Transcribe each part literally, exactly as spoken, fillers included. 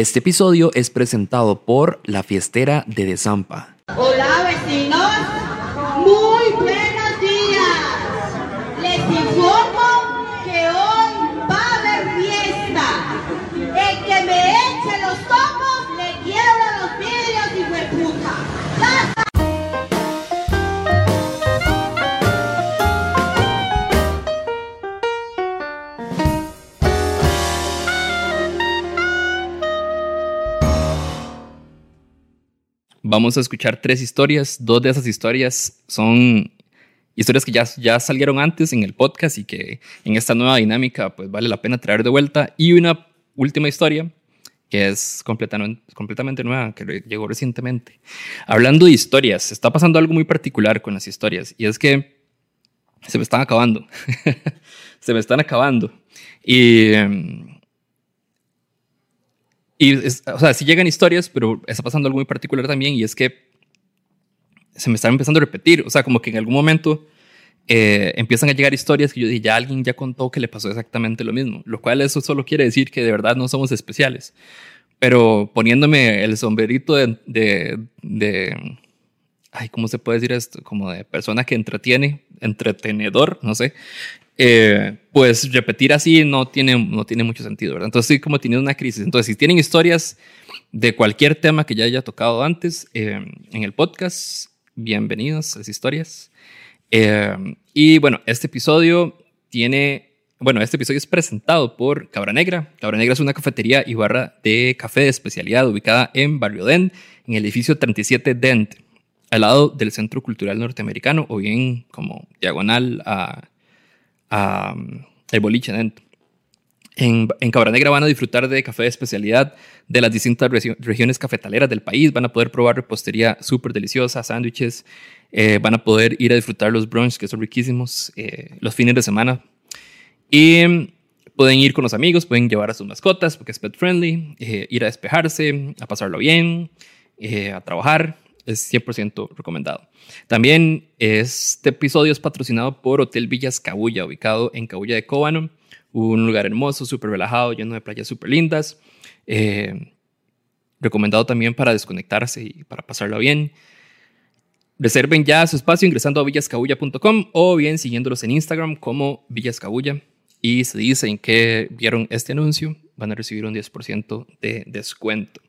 Este episodio es presentado por La Fiestera de Desampa. Hola vecinos, muy buenos días. Les informo que hoy va a haber fiesta. El que me eche los topos le quiebro los vidrios y hueputa. ¡Basta! Vamos a escuchar tres historias. Dos de esas historias son historias que ya, ya salieron antes en el podcast y que en esta nueva dinámica pues vale la pena traer de vuelta. Y una última historia que es completamente, completamente nueva, que llegó recientemente. Hablando de historias, está pasando algo muy particular con las historias y es que se me están acabando. se me están acabando. Y... Y, es, o sea, sí llegan historias, pero está pasando algo muy particular también y es que se me están empezando a repetir. O sea, como que en algún momento eh, empiezan a llegar historias que yo dije, ya alguien ya contó que le pasó exactamente lo mismo. Lo cual eso solo quiere decir que de verdad no somos especiales. Pero poniéndome el sombrerito de... de, de ay, ¿cómo se puede decir esto? Como de persona que entretiene, entretenedor, no sé. Eh, pues repetir así no tiene, no tiene mucho sentido, ¿verdad? Entonces sí, como teniendo una crisis. Entonces, si tienen historias de cualquier tema que ya haya tocado antes eh, en el podcast, bienvenidos a las historias. Eh, y bueno, este episodio tiene... Bueno, este episodio es presentado por Cabra Negra. Cabra Negra es una cafetería y barra de café de especialidad ubicada en Barrio Dent, en el edificio treinta y siete Dent, al lado del Centro Cultural Norteamericano, o bien como diagonal a... Um, el boliche dentro. En, en Cabra Negra van a disfrutar de café de especialidad de las distintas regi- regiones cafetaleras del país. Van a poder probar repostería súper deliciosa, sándwiches. Eh, van a poder ir a disfrutar los brunch, que son riquísimos, eh, los fines de semana. Y pueden ir con los amigos, pueden llevar a sus mascotas, porque es pet friendly. Eh, ir a despejarse, a pasarlo bien, eh, a trabajar. Es cien por ciento recomendado. También este episodio es patrocinado por Hotel Villas Cabuya, ubicado en Cabuya de Cóbano. Un lugar hermoso, súper relajado, lleno de playas súper lindas. Eh, recomendado también para desconectarse y para pasarlo bien. Reserven ya su espacio ingresando a villas cabuya punto com o bien siguiéndolos en Instagram como Villas Cabuya. Y si dicen que vieron este anuncio, van a recibir un diez por ciento de descuento.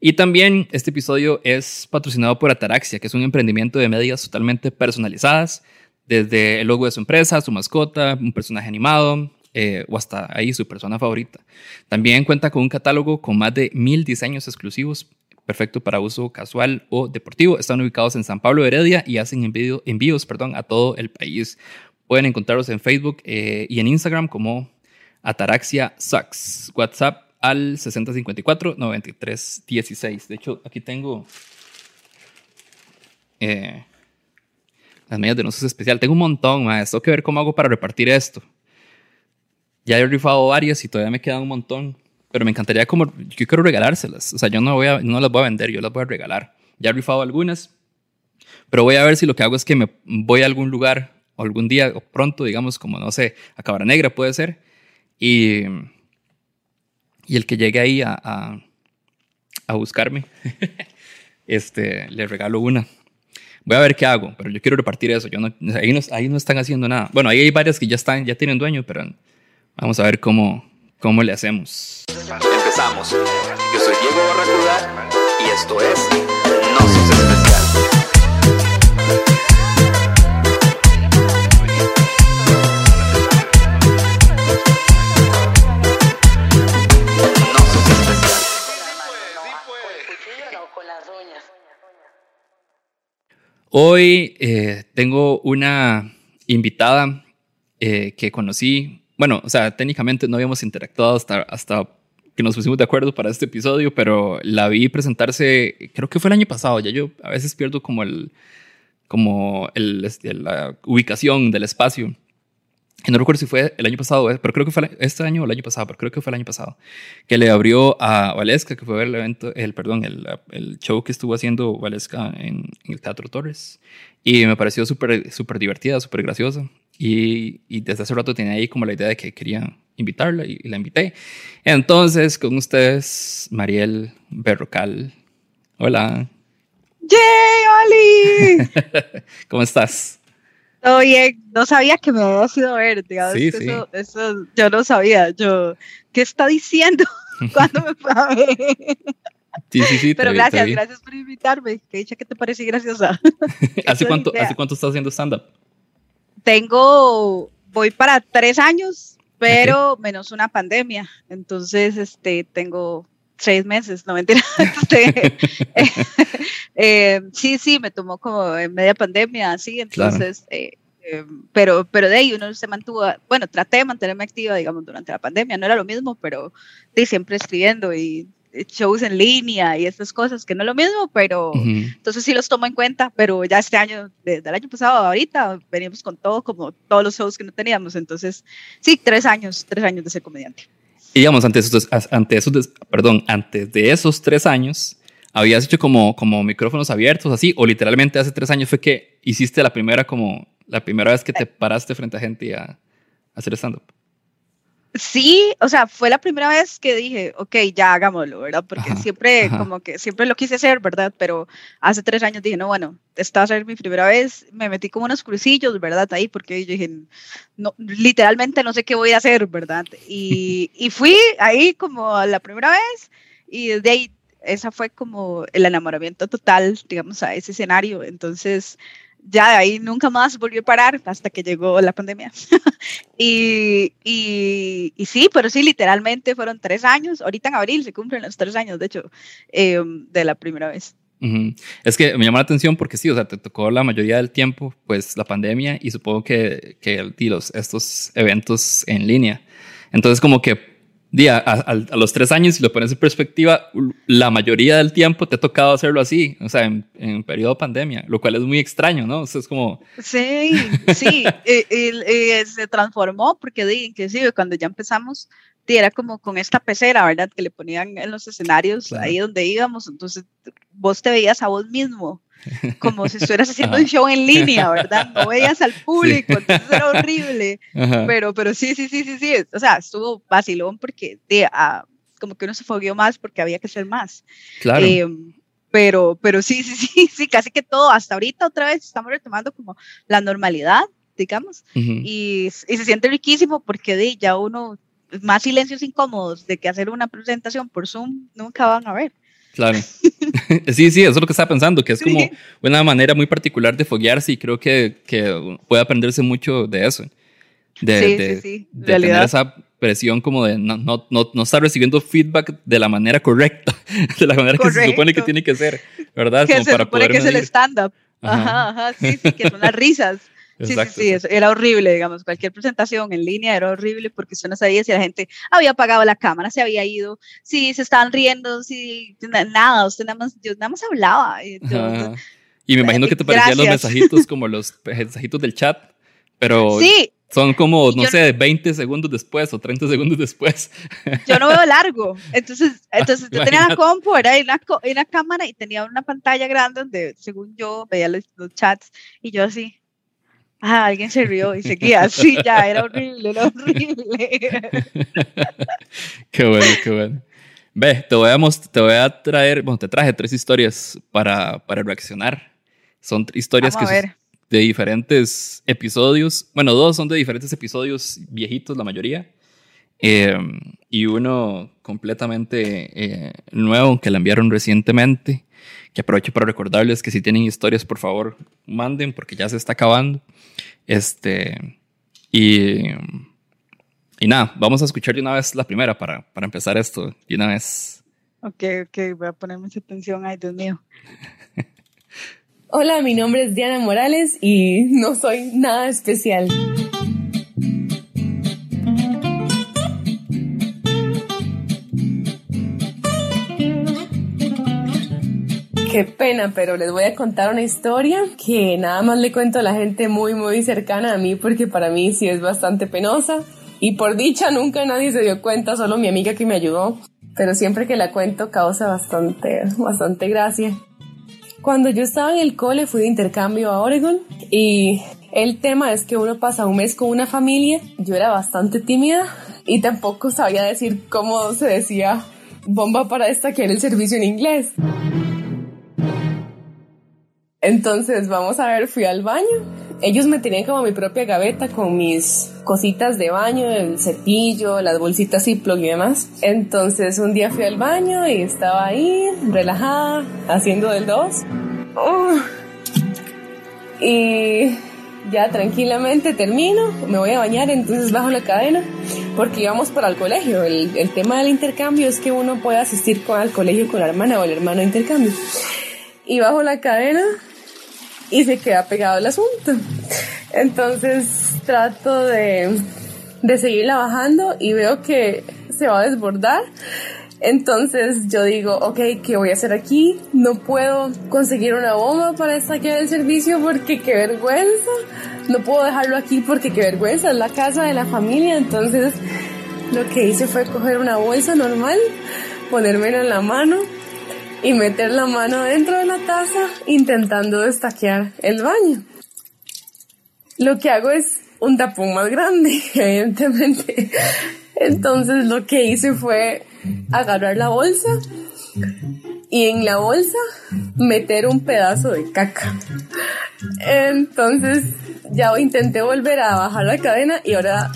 Y también este episodio es patrocinado por Ataraxia, que es un emprendimiento de medias totalmente personalizadas, desde el logo de su empresa, su mascota, un personaje animado eh, o hasta ahí su persona favorita. También cuenta con un catálogo con más de mil diseños exclusivos, perfecto para uso casual o deportivo. Están ubicados en San Pablo, Heredia, y hacen envío, envíos perdón, a todo el país. Pueden encontrarlos en Facebook eh, y en Instagram como Ataraxia Sucks. WhatsApp al sesenta cincuenta y cuatro noventa y tres dieciséis. De hecho, aquí tengo eh, las medias de Nosos Especial. Tengo un montón, más. Tengo que ver cómo hago para repartir esto. Ya he rifado varias y todavía me quedan un montón. Pero me encantaría como... Yo quiero regalárselas. O sea, yo no, voy a, no las voy a vender, yo las voy a regalar. Ya he rifado algunas. Pero voy a ver si lo que hago es que me voy a algún lugar o algún día o pronto, digamos, como no sé, a Cabra Negra puede ser. Y... Y el que llegue ahí a, a, a buscarme, este, le regalo una. Voy a ver qué hago, pero yo quiero repartir eso. Yo no, ahí, no, ahí no están haciendo nada. Bueno, ahí hay varias que ya, están, ya tienen dueño, pero vamos a ver cómo, cómo le hacemos. Empezamos. Yo soy Diego Barracuda y esto es No Sucede. Hoy eh, tengo una invitada eh, que conocí. Bueno, o sea, técnicamente no habíamos interactuado hasta, hasta que nos pusimos de acuerdo para este episodio, pero la vi presentarse, creo que fue el año pasado. Ya yo a veces pierdo como, el, como el, la ubicación del espacio. Y no recuerdo si fue el año pasado, pero creo que fue este año o el año pasado, pero creo que fue el año pasado, que le abrió a Valesca, que fue el evento, el, perdón, el, el show que estuvo haciendo Valesca en, en el Teatro Torres. Y me pareció súper súper divertida, súper graciosa. Y, y desde hace rato tenía ahí como la idea de que quería invitarla y, y la invité. Entonces, con ustedes, Mariel Berrocal. Hola. ¡Yay, Oli! ¿Cómo estás? Todo bien. No sabía que me había sido ver, digamos. Sí, sí. Eso, eso yo no sabía. Yo, ¿qué está diciendo? ¿Cuándo me pueda ver? Sí, sí, sí. Pero gracias, vi, vi. gracias por invitarme. Qué dicha que te parecí graciosa. ¿Hace cuánto, ¿Hace cuánto estás haciendo stand-up? Tengo, voy para tres años, pero okay. menos una pandemia. Entonces, este, tengo tres meses, no mentira. Este, eh, eh, sí, sí, me tomó como en media pandemia, así. Entonces, claro. eh, eh, pero, pero de ahí uno se mantuvo, bueno, traté de mantenerme activa, digamos, durante la pandemia. No era lo mismo, pero sí, siempre escribiendo y shows en línea y estas cosas que no es lo mismo, pero uh-huh. entonces sí los tomo en cuenta, pero ya este año, desde el año pasado ahorita, venimos con todo, como todos los shows que no teníamos, entonces sí, tres años, tres años de ser comediante. Y digamos, ante esos, ante esos, perdón, antes de esos tres años, ¿habías hecho como, como micrófonos abiertos así? ¿O literalmente hace tres años fue que hiciste la primera, como, la primera vez que te paraste frente a gente y a, a hacer stand-up? Sí, o sea, fue la primera vez que dije, ok, ya hagámoslo, ¿verdad? Porque ajá, siempre, ajá. como que siempre lo quise hacer, ¿verdad? Pero hace tres años dije, no, bueno, esta va a ser mi primera vez. Me metí como unos crucillos, ¿verdad? Ahí, porque yo dije, no, literalmente no sé qué voy a hacer, ¿verdad? Y, y fui ahí como la primera vez y desde ahí, esa fue como el enamoramiento total, digamos, a ese escenario. Entonces, ya de ahí nunca más volví a parar hasta que llegó la pandemia. y, y, y sí, pero sí, literalmente fueron tres años. Ahorita en abril se cumplen los tres años, de hecho, eh, de la primera vez. Uh-huh. Es que me llamó la atención porque sí, o sea, te tocó la mayoría del tiempo, pues, la pandemia y supongo que, que los, estos eventos en línea. Entonces, como que día a, a, a los tres años, si lo pones en perspectiva, la mayoría del tiempo te ha tocado hacerlo así, o sea, en, en periodo de pandemia, lo cual es muy extraño, ¿no? O sea, es como... Sí, sí, y, y, y se transformó porque inclusive cuando ya empezamos, era como con esta pecera, ¿verdad? Que le ponían en los escenarios, claro, ahí donde íbamos, entonces vos te veías a vos mismo, como si estuvieras haciendo ajá, un show en línea, ¿verdad? No veías al público, sí, entonces era horrible, ajá, pero pero sí, sí, sí, sí, sí, o sea, estuvo vacilón porque de, ah, como que uno se fogueó más porque había que hacer más. Claro. Eh, pero, pero sí, sí, sí, sí, casi que todo, hasta ahorita otra vez estamos retomando como la normalidad, digamos, uh-huh, y, y se siente riquísimo porque de, ya uno, más silencios incómodos de que hacer una presentación por Zoom nunca van a ver. Claro. Sí, sí, eso es lo que estaba pensando, que es como sí, una manera muy particular de foguearse y creo que, que puede aprenderse mucho de eso. De, sí, de, sí, sí. De tener esa presión como de no, no, no, no estar recibiendo feedback de la manera correcta, de la manera correcto, que se supone que tiene que ser, ¿verdad? Que como se para supone poder que medir, es el stand-up. Ajá, ajá, ajá, sí, sí, que son las risas. Exacto, sí, sí, sí, eso era horrible, digamos, cualquier presentación en línea era horrible porque usted no sabía si la gente había apagado la cámara, se había ido, si se estaban riendo, si nada, usted nada más, yo nada más hablaba. Y, yo, y me imagino que te parecían los mensajitos como los mensajitos del chat, pero sí, son como, no yo, sé, veinte segundos después o treinta segundos después. Yo no veo largo, entonces, entonces yo tenía la compu, era una, una cámara y tenía una pantalla grande donde según yo veía los, los chats y yo así. Ah, alguien se rió y seguía así, ya, era horrible, era horrible. Qué bueno, qué bueno. Ve, te voy a, most- te voy a traer, bueno, te traje tres historias para, para reaccionar. Son t- historias Vamos que son de diferentes episodios. Bueno, dos son de diferentes episodios viejitos, la mayoría. Eh, y uno completamente eh, nuevo, que la enviaron recientemente. Que aprovecho para recordarles que si tienen historias, por favor, manden, porque ya se está acabando. Este, y, y nada, vamos a escuchar de una vez la primera para, para empezar esto, de una vez. Ok, ok, voy a poner mucha atención, ay Dios mío. Hola, mi nombre es Diana Morales y no soy nada especial. Qué pena, pero les voy a contar una historia que nada más le cuento a la gente muy, muy cercana a mí porque para mí sí es bastante penosa y por dicha nunca nadie se dio cuenta, solo mi amiga que me ayudó, pero siempre que la cuento causa bastante, bastante gracia. Cuando yo estaba en el cole fui de intercambio a Oregon y el tema es que uno pasa un mes con una familia, yo era bastante tímida y tampoco sabía decir cómo se decía bomba para destaquear el servicio en inglés. Entonces, vamos a ver, fui al baño. Ellos me tenían como mi propia gaveta con mis cositas de baño, el cepillo, las bolsitas Ziploc y demás. Entonces, un día fui al baño y estaba ahí, relajada, haciendo del dos. Uh, y ya tranquilamente termino, me voy a bañar, entonces bajo la cadena, porque íbamos para el colegio. El, el tema del intercambio es que uno puede asistir con, al colegio con la hermana o el hermano de intercambio. Y bajo la cadena y se queda pegado el asunto. Entonces trato de, de seguirla bajando y veo que se va a desbordar. Entonces yo digo, ok, ¿qué voy a hacer aquí? No puedo conseguir una bomba para destaquear el servicio porque qué vergüenza. No puedo dejarlo aquí porque qué vergüenza, es la casa de la familia. Entonces lo que hice fue coger una bolsa normal, ponérmela en la mano y meter la mano dentro de la taza intentando destaquear el baño. Lo que hago es un tapón más grande, evidentemente. Entonces lo que hice fue agarrar la bolsa y en la bolsa meter un pedazo de caca. Entonces ya intenté volver a bajar la cadena y ahora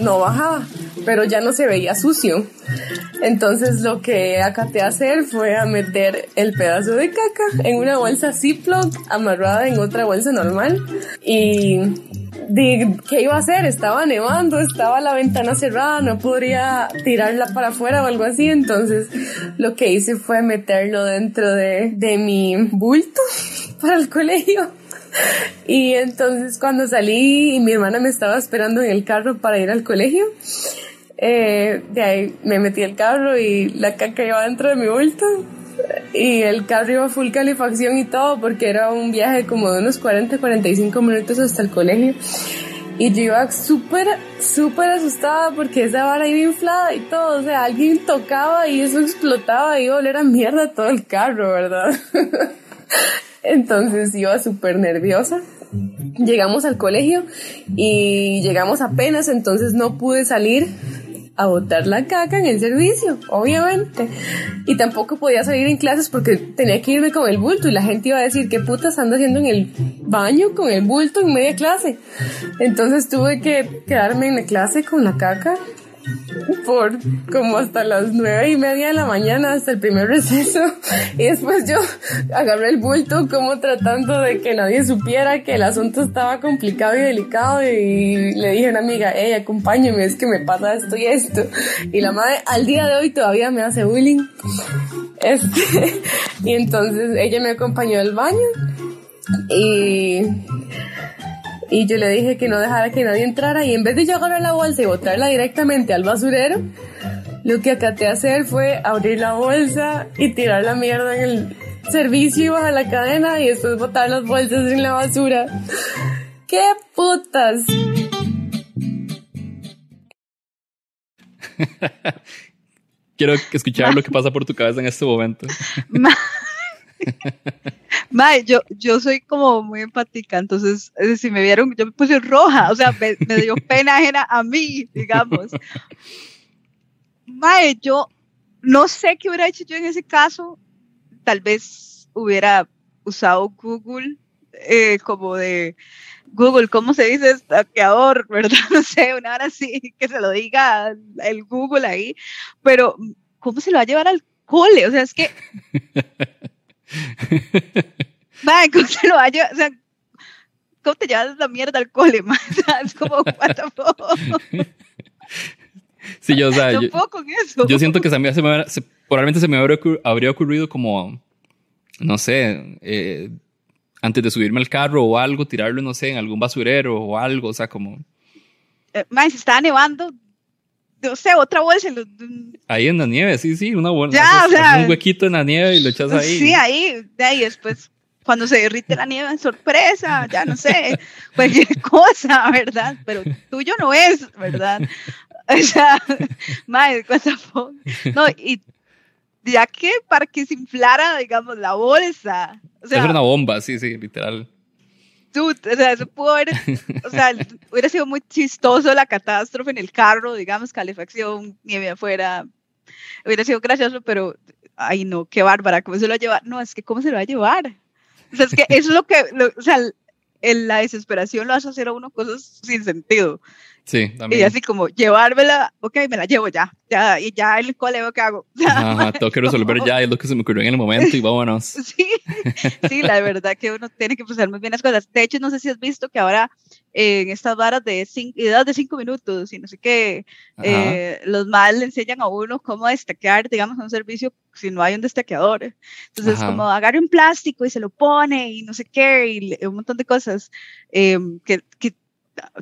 no bajaba, pero ya no se veía sucio. Entonces lo que acaté a hacer fue a meter el pedazo de caca en una bolsa Ziploc amarrada en otra bolsa normal. Y de, ¿qué iba a hacer? Estaba nevando, estaba la ventana cerrada, no podría tirarla para afuera o algo así. Entonces lo que hice fue meterlo dentro de, de mi bulto para el colegio. Y entonces cuando salí y mi hermana me estaba esperando en el carro para ir al colegio, eh, de ahí me metí al carro y la caca iba dentro de mi bulto y el carro iba full calefacción y todo porque era un viaje como de unos cuarenta a cuarenta y cinco minutos hasta el colegio y yo iba súper súper asustada porque esa vara iba inflada y todo, o sea, alguien tocaba y eso explotaba y iba a oler a mierda todo el carro, ¿verdad? Entonces iba súper nerviosa. Llegamos al colegio y llegamos apenas, entonces no pude salir a botar la caca en el servicio, obviamente. Y tampoco podía salir en clases porque tenía que irme con el bulto y la gente iba a decir, ¿qué putas anda haciendo en el baño con el bulto en media clase? Entonces tuve que quedarme en la clase con la caca por como hasta las nueve y media de la mañana, hasta el primer receso, y después yo agarré el bulto como tratando de que nadie supiera que el asunto estaba complicado y delicado y le dije a una amiga, hey, acompáñame, es que me pasa esto y esto, y la madre al día de hoy todavía me hace bullying este, y entonces ella me acompañó al baño y... Y yo le dije que no dejara que nadie entrara y en vez de yo agarrar la bolsa y botarla directamente al basurero, lo que acaté a hacer fue abrir la bolsa y tirar la mierda en el servicio y bajar la cadena y después botar las bolsas en la basura. ¡Qué putas! Quiero escuchar lo que pasa por tu cabeza en este momento. Mae, yo, yo soy como muy empática, entonces si me vieron, yo me puse roja, o sea, me, me dio pena ajena a mí, digamos. Mae, yo no sé qué hubiera hecho yo en ese caso, tal vez hubiera usado Google, eh, como de Google, ¿cómo se dice? Stalkeador, ¿verdad? No sé, una hora sí, que se lo diga el Google ahí, pero ¿cómo se lo va a llevar al cole? O sea, es que... Man, ¿cómo se lo va a llevar? O sea, ¿cómo te llevas la mierda al cole, man? O sea, es como, what the fuck. Sí, yo, o sea, yo, con eso. Yo siento que se me, se me, se, probablemente se me habría, habría ocurrido como, no sé, eh, antes de subirme al carro o algo, tirarlo, no sé, en algún basurero o algo, o sea, como... Man, se estaba nevando, no sé, otra bolsa. Ahí en la nieve, sí, sí, una bolsa. Ya, haces, o sea, un huequito en la nieve y lo echas ahí. Sí, ahí, de ahí después, cuando se derrite la nieve, sorpresa, ya no sé, cualquier cosa, ¿verdad? Pero tuyo no es, ¿verdad? O sea, madre, no, y ya que para que se inflara, digamos, la bolsa. O sea, es una bomba, sí, sí, literal. dude, o sea, eso pudo haber, o sea, hubiera sido muy chistoso la catástrofe en el carro, digamos, calefacción, nieve afuera, hubiera sido gracioso, pero, ay no, qué bárbara, ¿cómo se lo va a llevar? No, es que ¿cómo se lo va a llevar? O sea, es que es lo que, lo, o sea, en la desesperación lo hace hacer a uno cosas sin sentido. Sí, también. Y así como, llevármela, ok, me la llevo ya, ya y ya el coleo que hago. Ajá, tengo que resolver como... ya, es lo que se me ocurrió en el momento y vámonos. Sí, sí, la verdad que uno tiene que pensar muy bien las cosas. De hecho, no sé si has visto que ahora eh, en estas varas de cinco, edad de cinco minutos y no sé qué, eh, los más le enseñan a uno cómo destaquear, digamos, un servicio si no hay un destaqueador. Entonces, ajá, como agarra un plástico y se lo pone y no sé qué, y un montón de cosas eh, que... que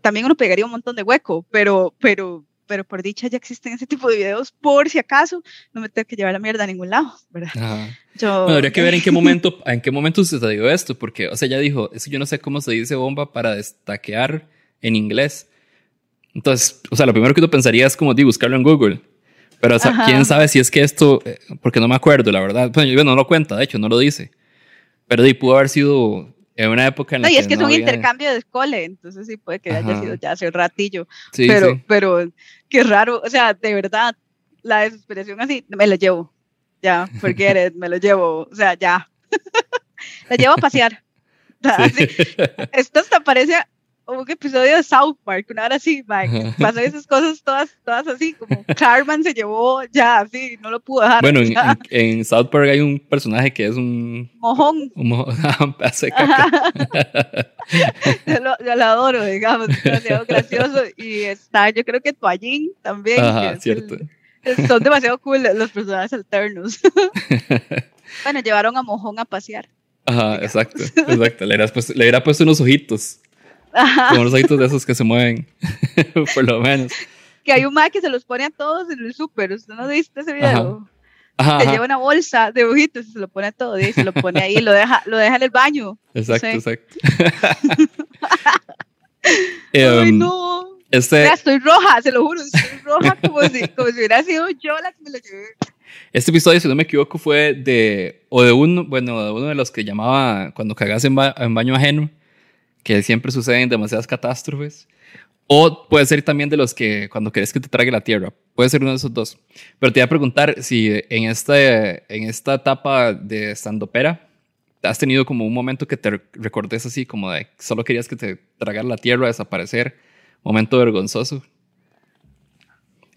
también uno pegaría un montón de hueco, pero, pero, pero por dicha ya existen ese tipo de videos, por si acaso no me tengo que llevar la mierda a ningún lado, ¿verdad? Ajá. Yo... Bueno, habría que ver en qué momento, en qué momento sucedió esto, porque, o sea, ella dijo, eso yo no sé cómo se dice bomba para destaquear en inglés. Entonces, o sea, lo primero que tú pensarías es como de buscarlo en Google, pero o sea, quién sabe si es que esto, porque no me acuerdo, la verdad. Bueno, yo no lo cuenta, de hecho, no lo dice, pero de ahí pudo haber sido... En una época en la no, y es que, que es no un había... intercambio de cole, entonces sí puede que ajá, haya sido ya hace un ratillo, sí, pero, sí, pero qué raro, o sea, de verdad, la desesperación así, me la llevo, ya, forget it, me la llevo, o sea, ya, la llevo a pasear, sí. Esto hasta parece un episodio de South Park, una hora así, Mike, pasan esas cosas todas, todas así, como Carmen se llevó, ya, así, no lo pudo dejar. Bueno, en, en South Park hay un personaje que es un... Mojón. Un mojón, hace caca. Yo lo, yo lo adoro, digamos, es demasiado gracioso, y está, yo creo que Toallín también. Ajá, que cierto. El, son demasiado cool los personajes alternos. Bueno, llevaron a Mojón a pasear. Ajá, digamos, exacto, exacto, le hubiera puesto, le hubiera puesto unos ojitos. Ajá. Como los ojitos de esos que se mueven, por lo menos. Que hay un mae que se los pone a todos en el súper. ¿Usted no viste ese video? Ajá. Ajá, se lleva una bolsa de ojitos y se lo pone a todos y se lo pone ahí y lo deja, lo deja en el baño. Exacto, no sé, exacto. Ay, um, no. Este... Mira, estoy roja, se lo juro, estoy roja como si, como si hubiera sido yo la que me lo llevé. Este episodio, si no me equivoco, fue de, o de uno, bueno, de uno de los que llamaba cuando cagas en, ba- en baño ajeno, que siempre suceden demasiadas catástrofes, o puede ser también de los que cuando querés que te trague la tierra, puede ser uno de esos dos. Pero te iba a preguntar si en esta, en esta etapa de stand-upera has tenido como un momento que te recordes así como de solo querías que te tragara la tierra, desaparecer, momento vergonzoso.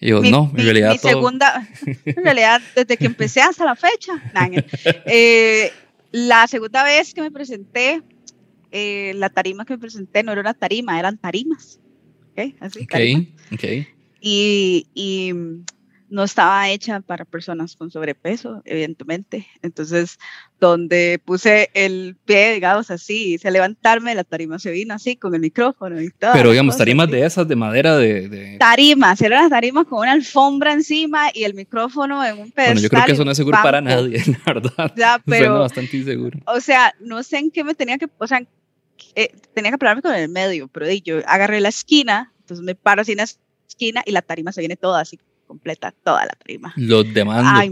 Y yo, mi, no, en mi, realidad mi todo... segunda, en realidad desde que empecé hasta la fecha, eh, la segunda vez que me presenté, Eh, la tarima que me presenté no era una tarima, eran tarimas, ¿ok? Así, tarima. Ok, ok. Y, y no estaba hecha para personas con sobrepeso, evidentemente. Entonces, donde puse el pie, digamos así, hice levantarme, la tarima se vino así, con el micrófono y todo. Pero digamos, tarimas así, de esas, de madera, de... de... Tarimas, eran las tarimas con una alfombra encima y el micrófono en un pedestal. Bueno, yo creo que eso no es seguro para nadie, la verdad. Ya, pero... Suena bastante inseguro. O sea, no sé en qué me tenía que... O sea, Eh, tenía que pararme con el medio, pero yo agarré la esquina, entonces me paro así en la esquina y la tarima se viene toda así, completa, toda la tarima. Los demando. Ay,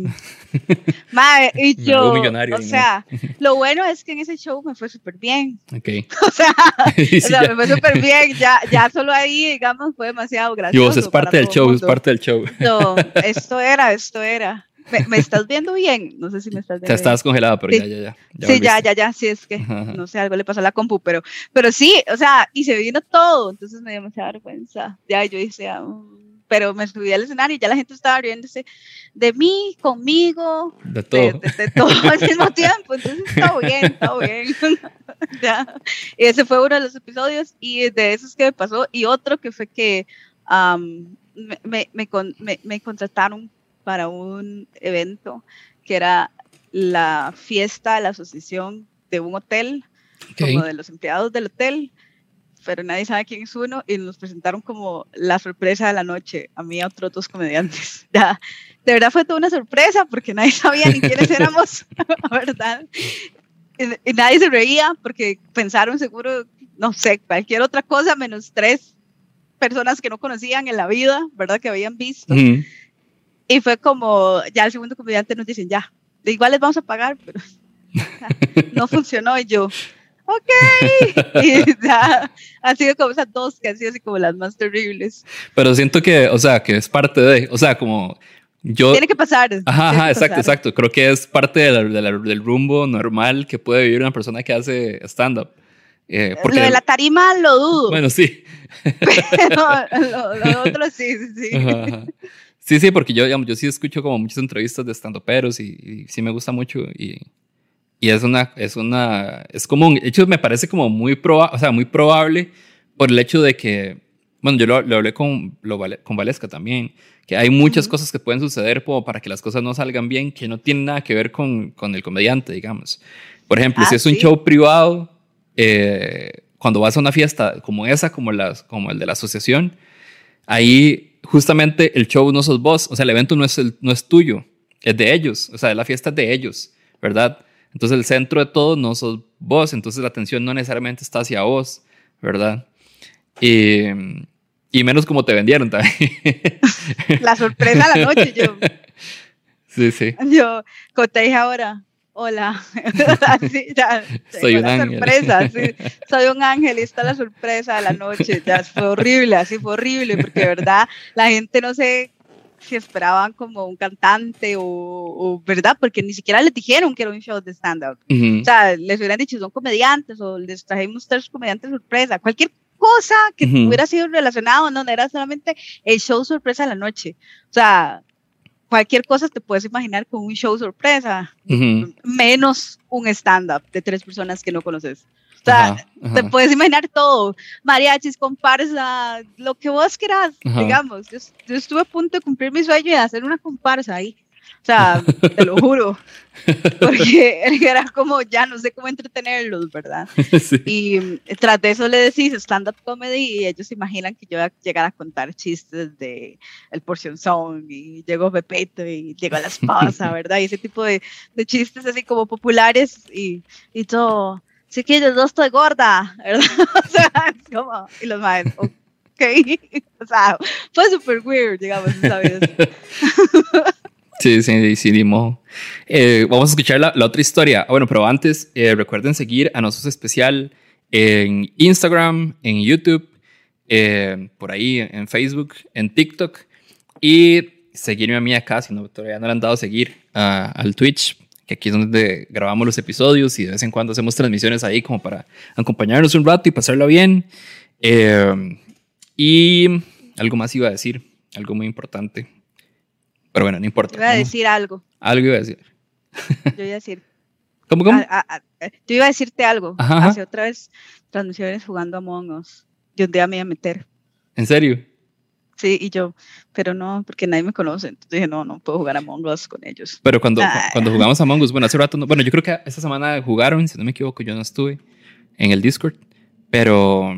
madre, y yo, o sea, no. Lo bueno es que en ese show me fue súper bien. Okay. O sea, sí, o sea me fue súper bien, ya, ya solo ahí, digamos, fue demasiado gracioso. Y vos es parte del show, es parte del show. No, esto era, esto era. Me, ¿Me estás viendo bien? No sé si me estás viendo. Te estabas congelada, pero sí, ya, ya, ya. ya sí, ya, ya, ya. Sí, es que ajá, ajá. No sé, algo le pasó a la compu, pero, pero sí, o sea, y se vino todo. Entonces me dio mucha vergüenza. Ya, yo hice, um, pero me subí al escenario y ya la gente estaba riéndose de mí, conmigo. De todo. De, de, de todo al mismo tiempo. Entonces, todo bien, todo bien. Ya. Ese fue uno de los episodios y de esos que me pasó. Y otro que fue que um, me, me, me, con, me, me contrataron para un evento que era la fiesta de la asociación de un hotel, okay, como de los empleados del hotel, pero nadie sabe quién es uno, y nos presentaron como la sorpresa de la noche, a mí y a otros dos comediantes. Ya, de verdad fue toda una sorpresa, porque nadie sabía ni quiénes éramos, ¿verdad? Y, y nadie se reía, porque pensaron seguro, no sé, cualquier otra cosa, menos tres personas que no conocían en la vida, ¿verdad? Que habían visto. Mm. Y fue como, ya el segundo comediante nos dicen, ya, igual les vamos a pagar, pero no funcionó. Y yo, ok. Y ya han sido como esas dos que han sido así como las más terribles. Pero siento que, o sea, que es parte de, o sea, como yo... Tiene que pasar. Ajá, ajá, exacto, pasar. exacto. Creo que es parte de la, de la, del rumbo normal que puede vivir una persona que hace stand-up. Eh, porque lo de la tarima lo dudo. Bueno, sí. Pero lo, lo otro sí, sí. Ajá, ajá. Sí, sí, porque yo, digamos, yo sí escucho como muchas entrevistas de stand-uperos y, y sí me gusta mucho y, y es una, es una, es como un hecho, me parece como muy proba, o sea, muy probable por el hecho de que, bueno, yo lo, lo hablé con, lo, con Valesca también, que hay muchas uh-huh. cosas que pueden suceder como para que las cosas no salgan bien, que no tienen nada que ver con, con el comediante, digamos. Por ejemplo, ah, si es ¿sí? un show privado, eh, cuando vas a una fiesta como esa, como, las, como el de la asociación, ahí... Justamente el show no sos vos, o sea, el evento no es, el, no es tuyo, es de ellos, o sea, la fiesta es de ellos, ¿verdad? Entonces el centro de todo no sos vos, entonces la atención no necesariamente está hacia vos, ¿verdad? Y, y menos como te vendieron también. La sorpresa a la noche, yo. Sí, sí. Yo, como te dije ahora, hola. Así, ya, soy un ángel. Sorpresa, sí. Soy un ángel y está la sorpresa de la noche. Ya fue horrible, así fue horrible, porque de verdad la gente no sé si esperaban como un cantante o, o verdad, porque ni siquiera les dijeron que era un show de stand-up. Uh-huh. O sea, les hubieran dicho son comediantes o les trajimos tres comediantes sorpresa, cualquier cosa que uh-huh. hubiera sido relacionado, no, no era solamente el show sorpresa de la noche. O sea, cualquier cosa te puedes imaginar con un show sorpresa, uh-huh. menos un stand-up de tres personas que no conoces. O sea, ajá, ajá. te puedes imaginar todo, mariachis, comparsa, lo que vos quieras, ajá. digamos. Yo, yo estuve a punto de cumplir mi sueño de hacer una comparsa ahí. O sea, te lo juro, porque era como ya no sé cómo entretenerlos, ¿verdad? Sí. Y tras de eso le decís stand-up comedy y ellos se imaginan que yo voy a llegar a contar chistes de el porcionzón y llegó Pepito y llegó la esposa, ¿verdad? Y ese tipo de, de chistes así como populares y, y todo, sí que yo no estoy gorda, ¿verdad? O sea, es como, y los más, ok, o sea, fue súper weird, digamos, ¿sabes? Sí, sí, sí, dimos. Eh, vamos a escuchar la, la otra historia. Bueno, pero antes, eh, recuerden seguir a Nosos Especial en Instagram, en YouTube, eh, por ahí en Facebook, en TikTok. Y seguirme a mí acá, si no, todavía no le han dado a seguir uh, al Twitch, que aquí es donde grabamos los episodios y de vez en cuando hacemos transmisiones ahí como para acompañarnos un rato y pasarlo bien. Eh, y algo más iba a decir, algo muy importante. Pero bueno, no importa. Yo iba a decir ¿no? algo. Algo iba a decir. Yo iba a decir. ¿Cómo, cómo? A, a, a, yo iba a decirte algo. Ajá, ajá. Hace otra vez transmisiones jugando a Among Us. Yo un día me iba a meter. ¿En serio? Sí, y yo, pero no, porque nadie me conoce. Entonces dije, no, no puedo jugar a Among Us con ellos. Pero cuando, ah. cuando jugamos a Among Us, bueno, hace rato, no, bueno, yo creo que esta semana jugaron, si no me equivoco, yo no estuve en el Discord. Pero...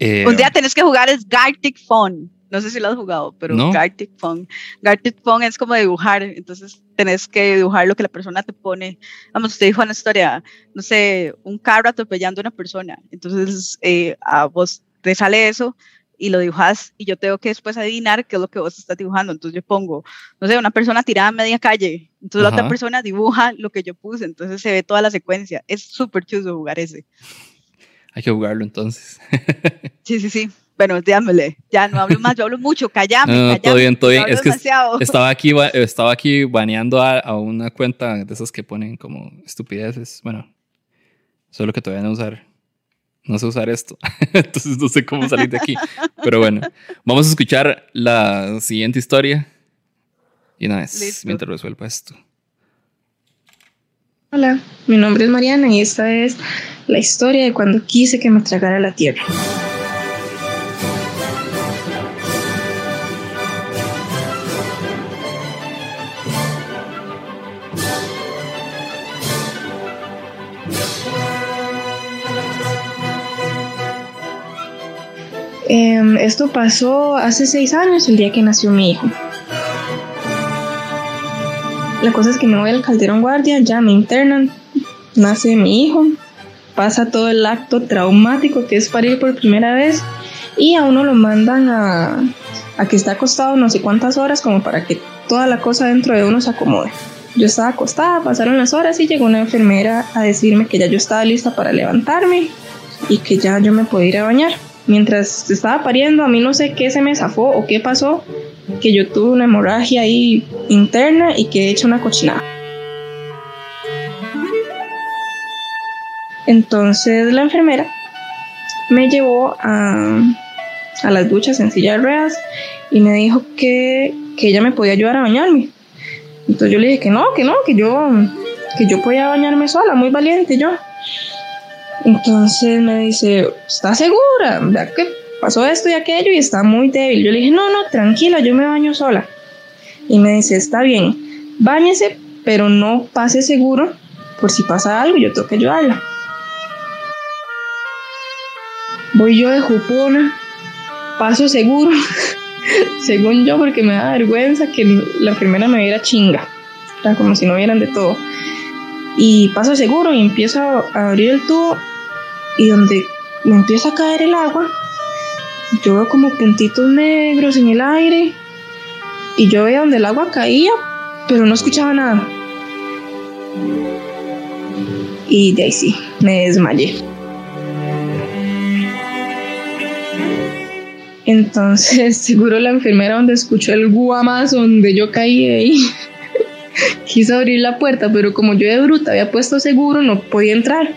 Eh, un día tenés que jugar es Galactic Phone. No sé si lo has jugado, pero ¿no? Galactic Phone. Galactic Phone es como dibujar, entonces tenés que dibujar lo que la persona te pone. Vamos, te dijo una historia, no sé, un carro atropellando a una persona. Entonces eh, a vos te sale eso y lo dibujas y yo tengo que después adivinar qué es lo que vos estás dibujando. Entonces yo pongo, no sé, una persona tirada a media calle. Entonces ajá. la otra persona dibuja lo que yo puse. Entonces se ve toda la secuencia. Es súper chulo jugar ese. Hay que jugarlo entonces. Sí, sí, sí. Bueno, déjamele, ya no hablo más, yo hablo mucho, callame, no, no, callame. Todo bien, todo bien, es que demasiado. estaba aquí, estaba aquí baneando a, a una cuenta de esas que ponen como estupideces, bueno, solo que todavía no usar, no sé usar esto, entonces no sé cómo salir de aquí, pero bueno, vamos a escuchar la siguiente historia y nada más, listo. Mientras resuelva esto. Hola, mi nombre es Mariana y esta es la historia de cuando quise que me tragara la tierra. Eh, esto pasó hace seis años, el día que nació mi hijo. La cosa es que me voy al Calderón Guardia, ya me internan, nace mi hijo, pasa todo el acto traumático que es parir por primera vez y a uno lo mandan a, a que está acostado no sé cuántas horas como para que toda la cosa dentro de uno se acomode. Yo estaba acostada, pasaron las horas y llegó una enfermera a decirme que ya yo estaba lista para levantarme y que ya yo me podía ir a bañar. Mientras estaba pariendo, a mí no sé qué se me zafó o qué pasó, que yo tuve una hemorragia ahí interna y que he hecho una cochinada. Entonces la enfermera me llevó a, a las duchas en silla de ruedas y me dijo que, que ella me podía ayudar a bañarme. Entonces yo le dije que no, que no, que yo, que yo podía bañarme sola, muy valiente yo. Entonces me dice, ¿estás segura? ¿Verdad que pasó esto y aquello y está muy débil? Yo le dije, no, no, tranquila, yo me baño sola. Y me dice, está bien, báñese, pero no pase seguro por si pasa algo, yo tengo que ayudarla. Voy yo de jupona, paso seguro, según yo, porque me da vergüenza que la enfermera me viera chinga, como si no vieran de todo. Y paso seguro y empiezo a abrir el tubo y donde me empieza a caer el agua, yo veo como puntitos negros en el aire y yo veía donde el agua caía, pero no escuchaba nada. Y de ahí sí, me desmayé. Entonces, seguro la enfermera donde escuchó el guamazo donde yo caí de ahí, quiso abrir la puerta, pero como yo de bruta había puesto seguro, no podía entrar.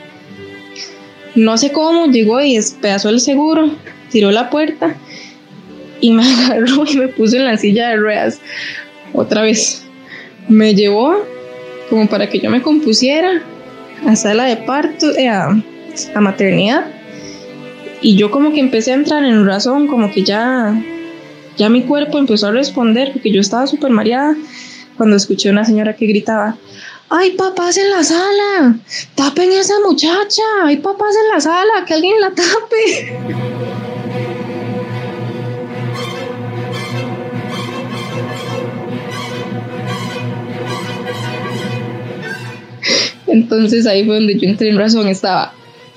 No sé cómo, llegó y despedazó el seguro, tiró la puerta y me agarró y me puso en la silla de ruedas. Otra vez, me llevó como para que yo me compusiera a sala de parto, eh, a, a maternidad. Y yo como que empecé a entrar en razón, como que ya, ya mi cuerpo empezó a responder, porque yo estaba súper mareada cuando escuché a una señora que gritaba, ¡ay, papás en la sala! ¡Tapen a esa muchacha! ¡Ay, papás en la sala! ¡Que alguien la tape! Entonces ahí fue donde yo entré en razón, estaba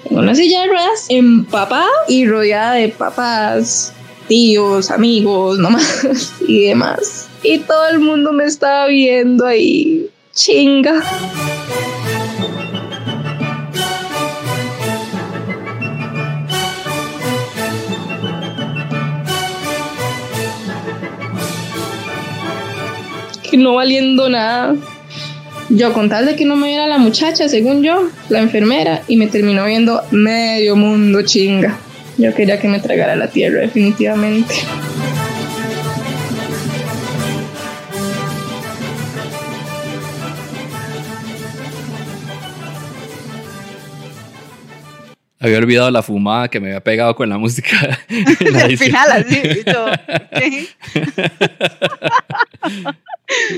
en una silla de ruedas, empapada y rodeada de papás, tíos, amigos, mamás y demás. Y todo el mundo me estaba viendo ahí, chinga. Que no valiendo nada. Yo, con tal de que no me viera la muchacha, según yo, la enfermera, y me terminó viendo medio mundo, chinga. Yo quería que me tragara la tierra, definitivamente. Había olvidado la fumada que me había pegado con la música. Al final, así.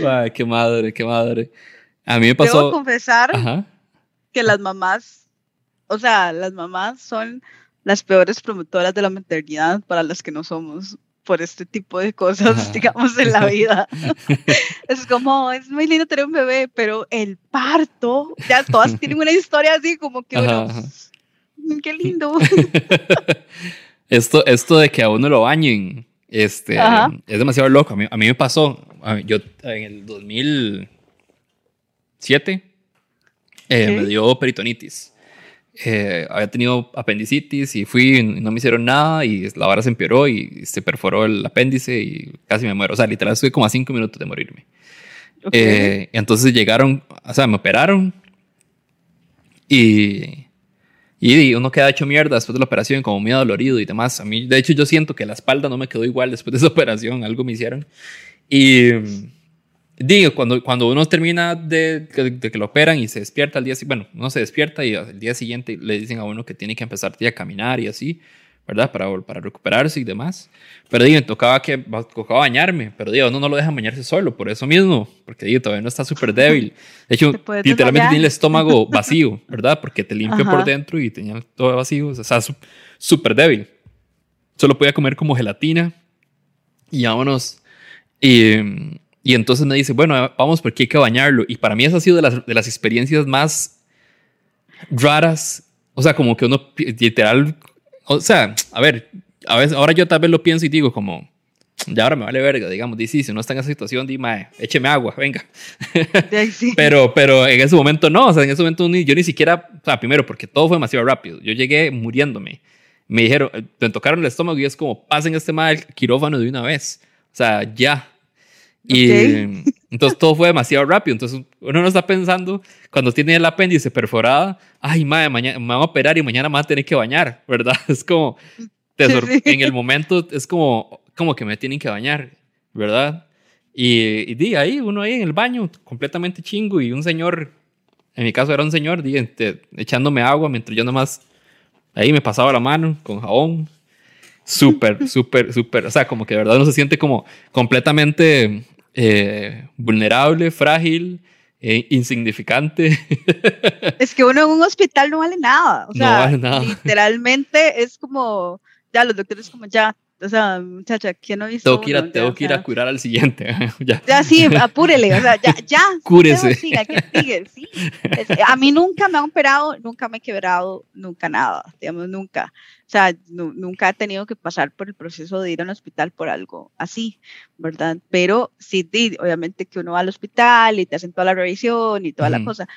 Ay, qué madre, qué madre. A mí me pasó... Debo confesar, ajá, que las mamás, o sea, las mamás son las peores promotoras de la maternidad para las que no somos por este tipo de cosas, ajá, digamos, en la vida. Es como, es muy lindo tener un bebé, pero el parto, ya todas tienen una historia así como que, ajá, bueno, qué lindo. Esto, esto de que a uno lo bañen, este, ajá, es demasiado loco. A mí, a mí me pasó, mí, yo en el dos mil siete, eh, me dio peritonitis. Eh, había tenido apendicitis y fui y no me hicieron nada y la vara se empeoró y se perforó el apéndice y casi me muero. O sea, literal estuve como a cinco minutos de morirme. Okay. Eh, entonces llegaron, o sea, me operaron y, y uno queda hecho mierda después de la operación, como medio dolorido y demás. A mí, de hecho, yo siento que la espalda no me quedó igual después de esa operación. Algo me hicieron. Y... Digo, cuando, cuando uno termina de, de, de que lo operan y se despierta al día siguiente, bueno, uno se despierta y al día siguiente le dicen a uno que tiene que empezar a caminar y así, ¿verdad? Para, para recuperarse y demás. Pero digo, tocaba, que, tocaba bañarme, pero digo, uno no lo deja bañarse solo por eso mismo, porque digo, todavía no está súper débil. De hecho, literalmente desmayar, tiene el estómago vacío, ¿verdad? Porque te limpia, ajá, por dentro y tenía todo vacío, o sea, está súper débil. Solo podía comer como gelatina y vámonos. Y... Y entonces me dice, bueno, vamos, porque hay que bañarlo. Y para mí esa ha sido de las, de las experiencias más raras. O sea, como que uno literal... O sea, a ver, a veces, ahora yo tal vez lo pienso y digo como... ya ahora me vale verga, digamos, di, sí, si uno está en esa situación, di, mae, écheme agua, venga. Sí. Pero, pero en ese momento no, o sea, en ese momento ni, yo ni siquiera, o sea, primero, porque todo fue demasiado rápido. Yo llegué muriéndome. Me dijeron, me tocaron el estómago y es como, pasen este mae al quirófano de una vez. O sea, ya. Y okay. Entonces todo fue demasiado rápido. Entonces uno no está pensando, cuando tiene el apéndice perforado, ay, mae, mañana me van a operar y mañana me van a tener que bañar, ¿verdad? Es como, te sor- sí. En el momento es como... como que me tienen que bañar, ¿verdad? Y, y di, ahí, uno ahí en el baño, completamente chingo, y un señor, en mi caso era un señor, di, te, echándome agua, mientras yo nomás, ahí me pasaba la mano con jabón, súper, súper, súper, o sea, como que de verdad uno se siente como completamente eh, vulnerable, frágil, eh, insignificante. Es que uno en un hospital no vale nada, o sea, no vale nada. Literalmente es como, ya los doctores como ya, o sea, muchacha, ¿quién no hizo? Tengo que ir a, tengo que ir a curar al siguiente. Ya, ya sí, apúrele, o sea, ya, ya. Cúrese. Siga, que sigue, sí. A mí nunca me han operado, nunca me he quebrado, nunca nada, digamos, nunca. O sea, no, nunca he tenido que pasar por el proceso de ir al hospital por algo así, ¿verdad? Pero sí, obviamente que uno va al hospital y te hacen toda la revisión y toda mm. la cosa.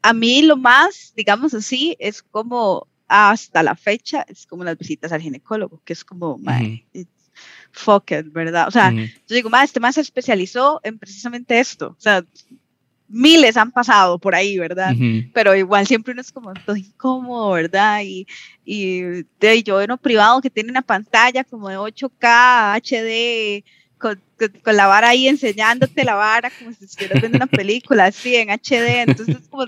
A mí lo más, digamos así, es como... hasta la fecha, es como las visitas al ginecólogo, que es como, mae, uh-huh. fuck it, ¿verdad? O sea, uh-huh. yo digo, mae, este mae se especializó en precisamente esto, o sea, miles han pasado por ahí, ¿verdad? Uh-huh. Pero igual siempre uno es como todo incómodo, ¿verdad? Y, y de, yo en un privado que tiene una pantalla como de ocho K, H D, Con, con, con la vara ahí enseñándote la vara como si estuvieras viendo una película así en H D, entonces como...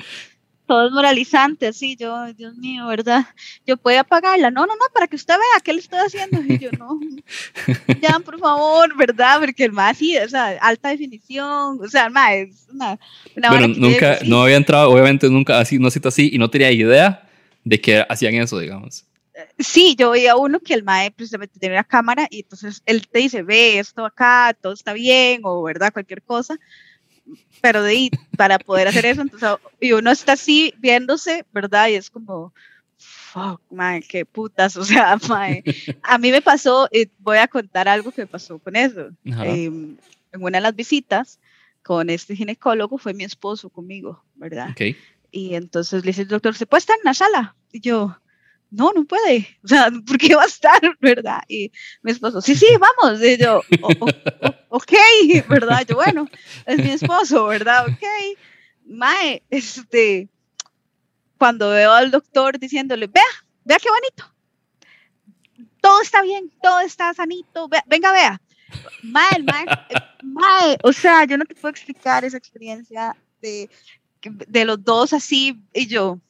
todo es moralizante, así, yo, Dios mío, ¿verdad? Yo puedo apagarla, no, no, no, para que usted vea qué le estoy haciendo, y yo, no, ya, por favor, ¿verdad? Porque el más sí, o sea, alta definición, o sea, el más es una... una bueno, nunca, debe, no había entrado, obviamente, nunca, así, una cita así, y no tenía idea de que hacían eso, digamos. Sí, yo veía uno que el mae precisamente tenía una cámara, y entonces él te dice, ve, esto acá, todo está bien, o, ¿verdad? Cualquier cosa. Pero de ahí, para poder hacer eso, entonces, y uno está así viéndose, ¿verdad? Y es como, fuck, man, qué putas, o sea, man. A mí me pasó, eh, voy a contar algo que me pasó con eso. Eh, en una de las visitas con este ginecólogo fue mi esposo conmigo, ¿verdad? Okay. Y entonces le dice el doctor, ¿se puede estar en la sala? Y yo, no, no puede, o sea, ¿por qué va a estar, verdad? Y mi esposo, sí, sí, vamos, y yo, oh, oh, oh, ok, verdad, yo, bueno, es mi esposo, verdad, ok, mae, este, cuando veo al doctor diciéndole, vea, vea qué bonito, todo está bien, todo está sanito, vea, venga, vea, mae, mae, mae, o sea, yo no te puedo explicar esa experiencia de, de los dos así, y yo,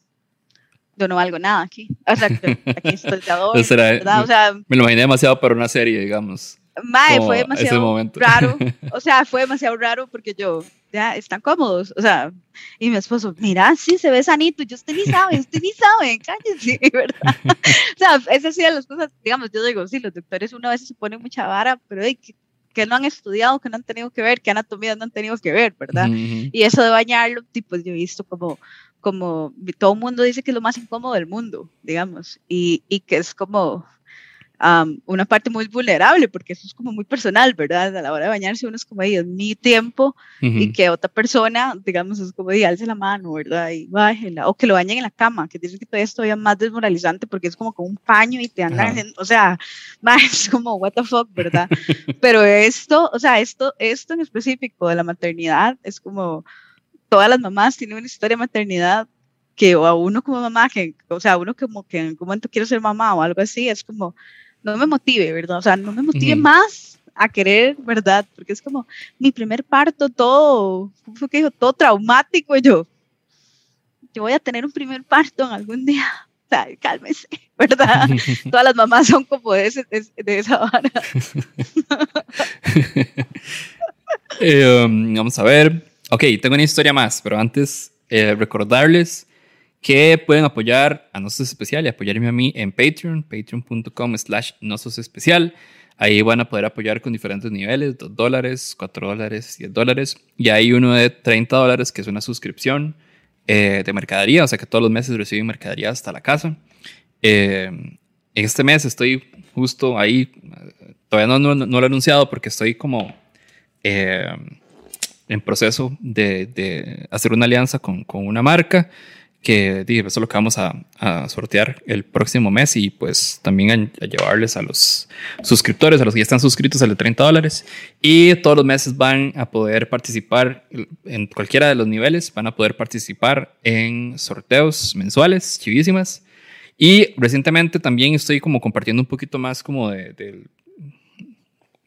yo no valgo nada aquí, o sea, aquí estoy de adorno, ¿verdad? O sea, me lo imaginé demasiado para una serie, digamos. Mae, fue demasiado raro, o sea, fue demasiado raro porque yo, ya, están cómodos, o sea, y mi esposo, mira, sí, se ve sanito, yo usted ni sabe, usted ni sabe, cállense, ¿verdad? O sea, esas sí de las cosas, digamos, yo digo, sí, los doctores una vez se ponen mucha vara, pero hay que... que no han estudiado, que no han tenido que ver, que anatomía no han tenido que ver, ¿verdad? Uh-huh. Y eso de bañarlo, tipo, yo he visto como, como todo el mundo dice que es lo más incómodo del mundo, digamos, y, y que es como um, una parte muy vulnerable, porque eso es como muy personal, ¿verdad? A la hora de bañarse uno es como, ahí es mi tiempo, uh-huh. y que otra persona, digamos, es como, ahí alce la mano, ¿verdad? Y bájela, o que lo bañen en la cama, que dicen que todavía es todavía más desmoralizante, porque es como con un paño y te andan, uh-huh. o sea, es como, what the fuck, ¿verdad? Pero esto, o sea, esto, esto en específico de la maternidad es como... todas las mamás tienen una historia de maternidad que o a uno como mamá, que, o sea, a uno como que en algún momento quiero ser mamá o algo así, es como, no me motive, ¿verdad? O sea, no me motive uh-huh. más a querer, ¿verdad? Porque es como, mi primer parto, todo, ¿cómo fue que dijo? Todo traumático, y yo, yo voy a tener un primer parto en algún día, o sea, cálmese, ¿verdad? Todas las mamás son como de, ese, de, de esa vara. eh, um, vamos a ver. Ok, tengo una historia más, pero antes eh, recordarles que pueden apoyar a Nosos Especial y apoyarme a mí en Patreon, patreon punto com slash nosos especial. Ahí van a poder apoyar con diferentes niveles, dos dólares, cuatro dólares, diez dólares. Y hay uno de treinta dólares que es una suscripción eh, de mercadería, o sea que todos los meses reciben mercadería hasta la casa. Eh, este mes estoy justo ahí todavía no, no, no lo he anunciado porque estoy como eh, en proceso de, de hacer una alianza con, con una marca que dije, eso es lo que vamos a, a sortear el próximo mes y pues también a, a llevarles a los suscriptores, a los que ya están suscritos, al de treinta dólares. Y todos los meses van a poder participar en cualquiera de los niveles, van a poder participar en sorteos mensuales, chivísimas. Y recientemente también estoy como compartiendo un poquito más como de, de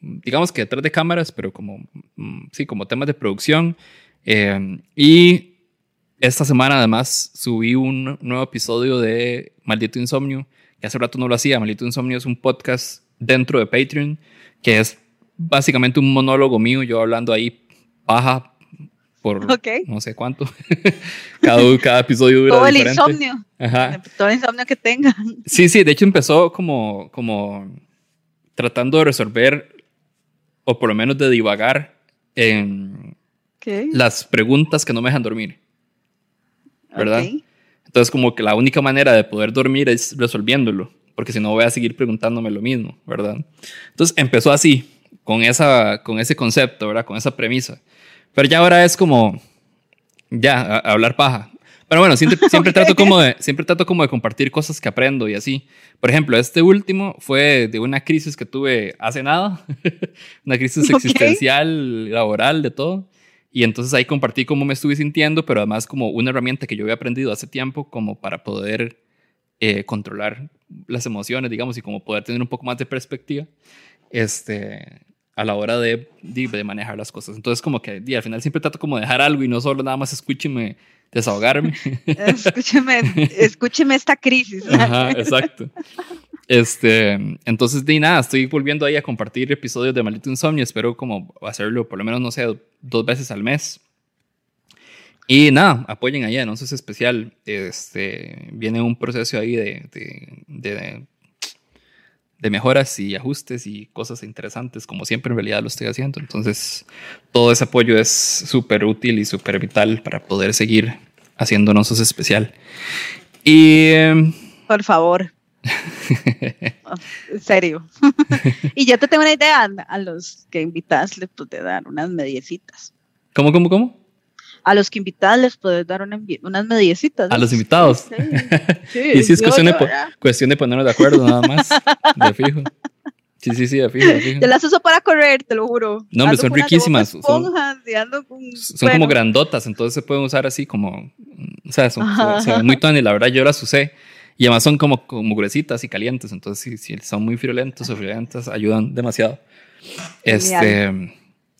digamos que detrás de cámaras, pero como, sí, como temas de producción. Eh, y... Esta semana, además, subí un nuevo episodio de Maldito Insomnio, que hace rato no lo hacía. Maldito Insomnio es un podcast dentro de Patreon, que es básicamente un monólogo mío, yo hablando ahí paja por okay. no sé cuánto. cada, cada episodio dura todo diferente. Todo el insomnio. Ajá. Todo el insomnio que tengan. Sí, sí. De hecho, empezó como, como tratando de resolver, o por lo menos de divagar, en okay. las preguntas que no me dejan dormir. ¿Verdad? Okay. Entonces como que la única manera de poder dormir es resolviéndolo, porque si no voy a seguir preguntándome lo mismo, ¿verdad? Entonces empezó así, con, esa, con ese concepto, ¿verdad? Con esa premisa. Pero ya ahora es como, ya, a, a hablar paja. Pero bueno, siempre, siempre, okay. trato como de, siempre trato como de compartir cosas que aprendo y así. Por ejemplo, este último fue de una crisis que tuve hace nada, una crisis okay. existencial, laboral, de todo. Y entonces ahí compartí cómo me estuve sintiendo, pero además como una herramienta que yo había aprendido hace tiempo como para poder eh, controlar las emociones, digamos, y como poder tener un poco más de perspectiva este, a la hora de, de, de manejar las cosas. Entonces como que y al final siempre trato como de dejar algo y no solo nada más escúcheme desahogarme. escúcheme, escúcheme esta crisis. Ajá, exacto. Este, entonces, de nada, estoy volviendo ahí a compartir episodios de Maldito Insomnio. Espero como hacerlo por lo menos, no sé, dos veces al mes. Y nada, apoyen allá, no sé, es especial. Este, viene un proceso ahí de, de, de, de mejoras y ajustes y cosas interesantes, como siempre en realidad lo estoy haciendo. Entonces, todo ese apoyo es súper útil y súper vital para poder seguir haciendo Nosos Especial. Y... Por favor. Oh, en serio. Y yo te tengo una idea, a los que invitas les puedes dar unas mediecitas. ¿Cómo, cómo, cómo? A los que invitas les puedes dar una, unas mediecitas. ¿No? A los invitados. Sí, sí, y si es cuestión, yo, de, cuestión de ponernos de acuerdo nada más, de fijo. Sí, sí, sí, de fijo, de fijo. Te las uso para correr, te lo juro. No, hombre, son riquísimas. Esponjas, son con, son bueno. como grandotas, entonces se pueden usar así como, o sea, son, son, son muy tónicas, la verdad yo las usé. Y además son como, como gruesitas y calientes, entonces si, si son muy friolentos o friolentas, ayudan demasiado. Este,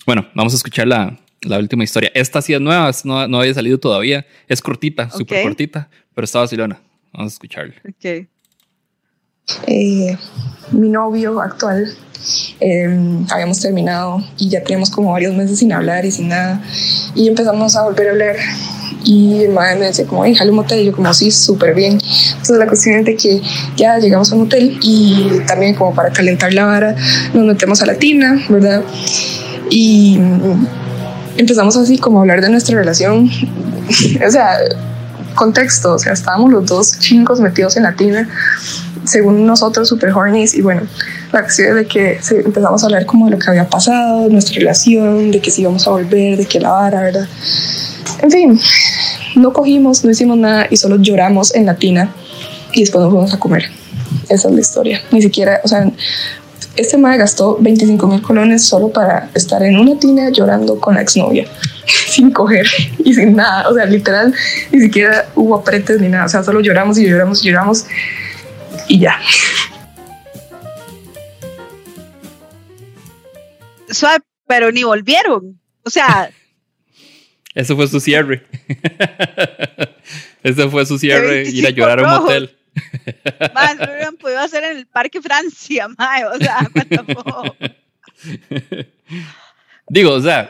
bueno, vamos a escuchar la, la última historia. Esta sí es nueva, no, no había salido todavía. Es cortita, okay. súper cortita, pero está vacilona. Vamos a escucharla. Okay. Eh, mi novio actual, eh, habíamos terminado y ya teníamos como varios meses sin hablar y sin nada. Y empezamos a volver a hablar. Y el madre me decía como, hey, jale un motel. Y yo como, sí, súper bien. Entonces la cuestión es de que ya llegamos a un hotel y también como para calentar la vara nos metemos a la tina, ¿verdad? Y empezamos así como a hablar de nuestra relación. O sea, contexto, o sea, estábamos los dos chingos metidos en la tina, según nosotros super hornies. Y bueno, la cuestión es de que empezamos a hablar como de lo que había pasado, nuestra relación, de que si íbamos a volver, de que la vara, ¿verdad? En fin, no cogimos, no hicimos nada y solo lloramos en la tina y después nos fuimos a comer. Esa es la historia. Ni siquiera, o sea, este mae gastó veinticinco mil colones solo para estar en una tina llorando con la exnovia, sin coger y sin nada. O sea, literal, ni siquiera hubo apretes ni nada. O sea, solo lloramos y lloramos y lloramos y ya. Suave, pero ni volvieron. O sea... Eso fue su cierre. Ese fue su cierre, ir a llorar rojo. A un motel. Más lo hubieran podido hacer en el Parque Francia, mae, o sea, cuánto. Digo, o sea,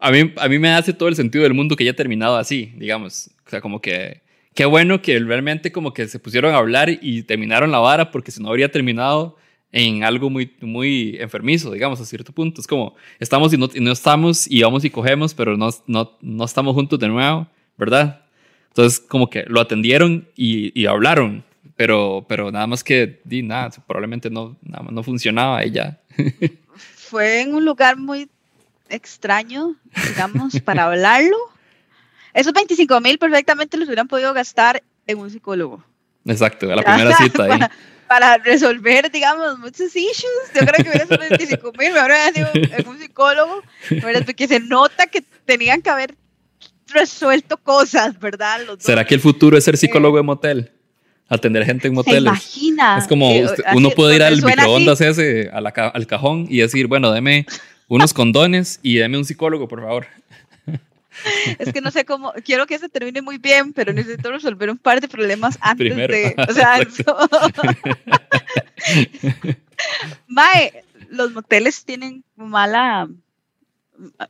a mí, a mí me hace todo el sentido del mundo que haya terminado así, digamos. O sea, como que, qué bueno que realmente como que se pusieron a hablar y terminaron la vara, porque si no habría terminado en algo muy, muy enfermizo, digamos, a cierto punto. Es como, estamos y no, y no estamos, y vamos y cogemos, pero no, no, no estamos juntos de nuevo, ¿verdad? Entonces, como que lo atendieron y, y hablaron. pero, pero nada más que di nada, probablemente no, nada más no funcionaba y ya. Fue en un lugar muy extraño, digamos, para hablarlo. Esos veinticinco mil perfectamente los hubieran podido gastar en un psicólogo. Exacto, a la primera para, cita ahí. Para, para resolver, digamos, muchos issues. Yo creo que hubiera sido veinticinco mil, me habría sido en un psicólogo, ¿verdad? Porque se nota que tenían que haber resuelto cosas, ¿verdad? Los ¿Será dos. Que el futuro es ser psicólogo eh, de motel? Atender gente en moteles. ¿Se imagina? Es como eh, usted, uno así, puede ir al microondas así. ese, a la, al cajón y decir, bueno, deme unos condones y deme un psicólogo, por favor. Es que no sé cómo, quiero que se termine muy bien, pero necesito resolver un par de problemas antes Primero. de, o sea, eso. Mae, los moteles tienen mala,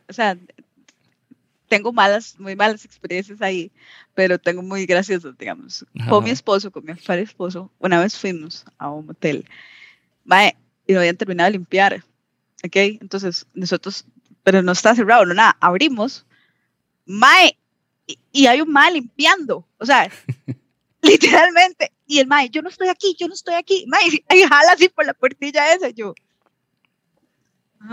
o sea, tengo malas, muy malas experiencias ahí, pero tengo muy graciosas, digamos. Ajá. Con mi esposo, con mi actual esposo, una vez fuimos a un motel, mae, y no habían terminado de limpiar, ¿ok? Entonces nosotros, pero no está cerrado, no nada, abrimos. Mae, y, y hay un mae limpiando, o sea, literalmente, y el mae, yo no estoy aquí, yo no estoy aquí, mae, y jala así por la puertilla esa, yo,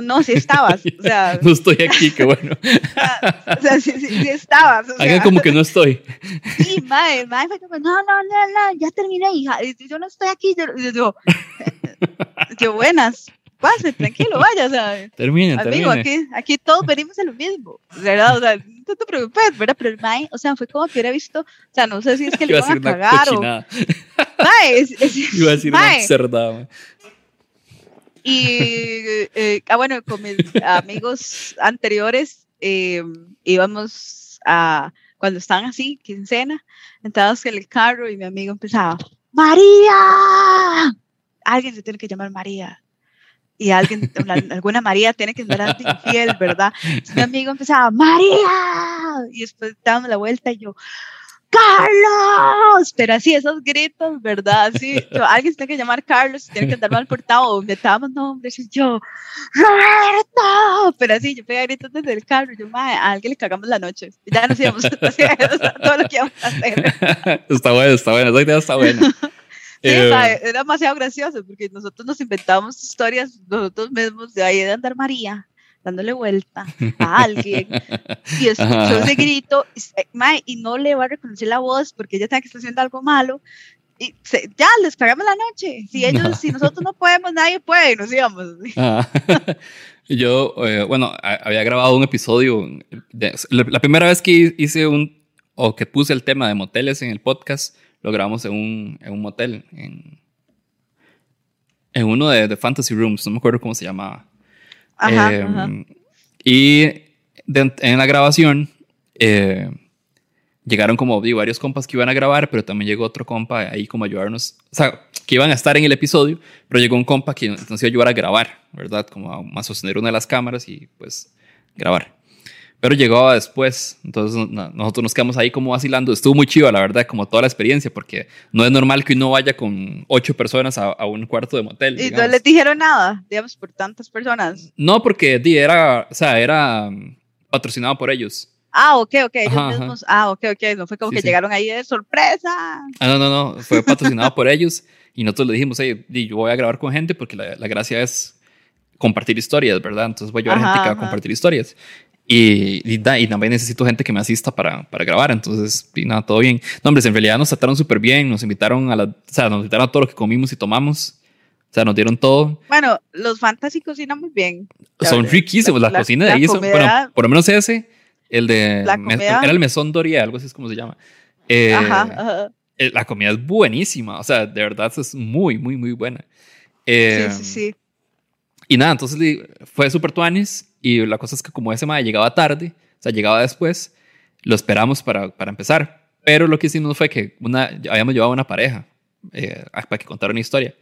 no, sí estabas, o sea, no estoy aquí, qué bueno, o sea, sí, sí, sí estabas, o hagan sea, como que no estoy, sí, mae, mae, fue como, no, no, no, no, ya terminé, hija, yo no estoy aquí, yo, yo, yo, yo buenas, pase, tranquilo, vaya, o sea, termine, amigo, termine. Aquí, aquí todos venimos a lo mismo, ¿verdad? O sea, no te preocupes, ¿verdad? Pero el mae, o sea, fue como que hubiera visto, o sea, no sé si es que le iban a, a cagar o... Mae, es, es, iba a decir mae. Una cerda. Y, eh, ah, bueno, con mis amigos anteriores, eh, íbamos a, cuando estaban así, quincena, entrados en el carro y mi amigo empezaba, ¡María! Alguien se tiene que llamar María. Y alguien, alguna María tiene que andar antifiel, ¿verdad? Entonces, mi amigo empezaba, ¡María! Y después dábamos la vuelta y yo, ¡Carlos! Pero así, esos gritos, ¿verdad? Así, yo, alguien se tiene que llamar Carlos, tiene que andar mal portado, inventábamos nombres, y yo, ¡Roberto! Pero así, yo pegaba gritos desde el carro, yo, madre, a alguien le cagamos la noche. Y ya nos íbamos a hacer todo lo que íbamos a hacer. Está bueno, está bueno, esa idea está buena. Sí, eh, o sea, era demasiado gracioso porque nosotros nos inventábamos historias nosotros mismos de ahí de andar María dándole vuelta a alguien y escuchó ajá. ese grito y, mae, y no le va a reconocer la voz porque ella sabe que está haciendo algo malo y se, ya les cagamos la noche si ellos no. si nosotros no podemos nadie puede y nos íbamos ah. Yo eh, bueno a, había grabado un episodio de, la, la primera vez que hice un o que puse el tema de moteles en el podcast lo grabamos en un, en un motel, en, en uno de, de Fantasy Rooms, no me acuerdo cómo se llamaba. Ajá, eh, ajá. Y de, en la grabación eh, llegaron como digo, varios compas que iban a grabar, pero también llegó otro compa ahí como a ayudarnos, o sea, que iban a estar en el episodio, pero llegó un compa que nos iba a ayudar a grabar, ¿verdad? Como a, a sostener una de las cámaras y pues grabar. Pero llegaba después, entonces no, nosotros nos quedamos ahí como vacilando. Estuvo muy chiva, la verdad, como toda la experiencia, porque no es normal que uno vaya con ocho personas a, a un cuarto de motel. ¿Y digamos. No les dijeron nada, digamos, por tantas personas? No, porque era, o sea, era patrocinado por ellos. Ah, ok, ok, ellos ajá, mismos. Ajá. Ah, ok, ok, no fue como sí, que sí. Llegaron ahí de sorpresa. Ah, no, no, no, fue patrocinado por ellos y nosotros le dijimos, hey, yo voy a grabar con gente porque la, la gracia es compartir historias, ¿verdad? Entonces voy a llevar ajá, gente que va a compartir historias. Y, y, da, y también necesito gente que me asista para, para grabar, entonces, y nada, todo bien. No, hombre, en realidad nos trataron súper bien, nos invitaron a la, o sea, nos invitaron a todo lo que comimos y tomamos, o sea, nos dieron todo. Bueno, los Fantasy cocinan muy bien. Son verdad. Riquísimos, la, la cocina la de ahí, son, bueno, por lo menos ese, el de, me, era el Mesón Doría, algo así es como se llama. Eh, ajá, ajá. Eh, la comida es buenísima, o sea, de verdad es muy, muy, muy buena. Eh, sí, sí, sí. Y nada, entonces fue súper tuanis. Y la cosa es que como ese mae llegaba tarde, o sea, llegaba después, lo esperamos para, para empezar. Pero lo que hicimos fue que una, habíamos llevado a una pareja eh, para que contara una historia.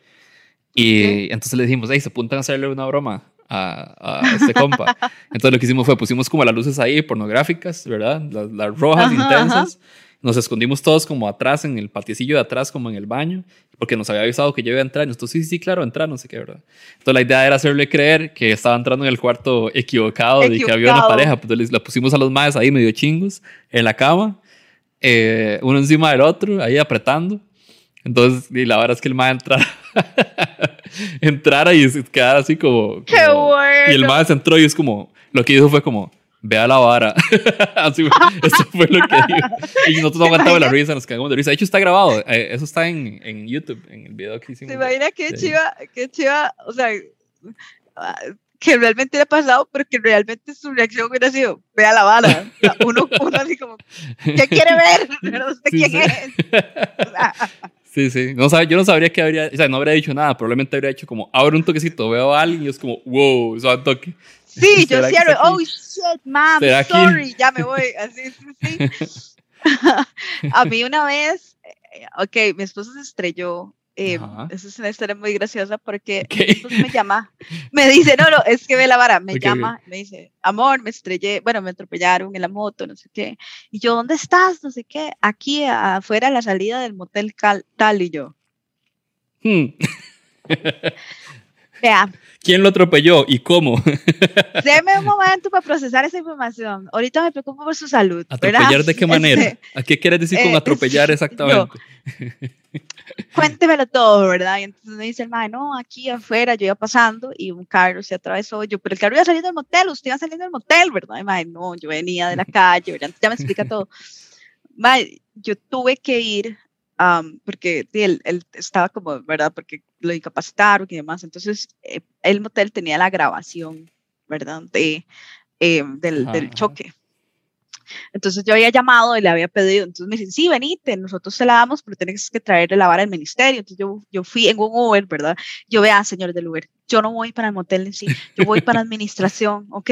Y ¿sí? Entonces le dijimos, hey, se apuntan a hacerle una broma a, a este compa. Entonces lo que hicimos fue, pusimos como las luces ahí, pornográficas, ¿verdad? Las, las rojas ajá, intensas. Ajá. Nos escondimos todos como atrás, en el patiecillo de atrás, como en el baño, porque nos había avisado que yo iba a entrar. Y nosotros, sí, sí, claro, entrar, no sé qué, ¿verdad? Entonces la idea era hacerle creer que estaba entrando en el cuarto equivocado, equivocado. De que había una pareja. Entonces la pusimos a los maes ahí medio chingos, en la cama, eh, uno encima del otro, ahí apretando. Entonces, y la verdad es que el mae entrara, entrara y se quedara así como... ¡Qué como, bueno! Y el mae se entró y es como... Lo que hizo fue como... Vea la vara. Así fue, eso fue lo que dijo. Y nosotros no aguantamos la risa, nos cagamos de risa. De hecho, está grabado. Eh, eso está en, en YouTube, en el video que hicimos. ¿Te imaginas qué chiva, qué chiva? O sea, que realmente le ha pasado, pero que realmente su reacción hubiera sido, vea la vara. O sea, uno, uno así como, ¿qué quiere ver? No sé sí, quién sí. es. O sea, sí, sí. No, yo no sabría qué habría... O sea, no habría dicho nada. Probablemente habría hecho como, abre un toquecito, veo a alguien y es como, wow, eso un toque. Sí, yo cierro, oh shit, mam, sorry, aquí? Ya me voy, así, sí, sí. A mí una vez, ok, mi esposo se estrelló, eh, esa es una historia muy graciosa porque okay. mi esposo me llama, me dice, no, no, es que ve la vara, me okay, llama, okay. me dice, amor, me estrellé, bueno, me atropellaron en la moto, no sé qué, y yo, ¿dónde estás? No sé qué, aquí afuera a la salida del motel cal, tal, y yo. Hmm. Vea. ¿Quién lo atropelló y cómo? Deme un momento para procesar esa información. Ahorita me preocupo por su salud. ¿Atropellar ¿verdad? De qué manera? Este, ¿A qué quieres decir con eh, atropellar exactamente? No. Cuéntemelo todo, ¿verdad? Y entonces me dice el mae, no, aquí afuera yo iba pasando y un carro se atravesó. Yo, pero el carro iba saliendo del motel, usted iba saliendo del motel, ¿verdad? Y mae, no, yo venía de la calle, ¿verdad? Entonces ya me explica todo. Mae, yo tuve que ir. Um, porque sí, él, él estaba como, ¿verdad? Porque lo incapacitaron y demás. Entonces, eh, el motel tenía la grabación, ¿verdad? De, eh, del, ajá, del choque. Entonces, yo había llamado y le había pedido. Entonces, me dicen, sí, venite, nosotros se la damos, pero tenés que traerle la vara al ministerio. Entonces, yo, yo fui en un Uber, ¿verdad? Yo vea, señor del Uber, yo no voy para el motel en sí, yo voy para administración, ¿ok?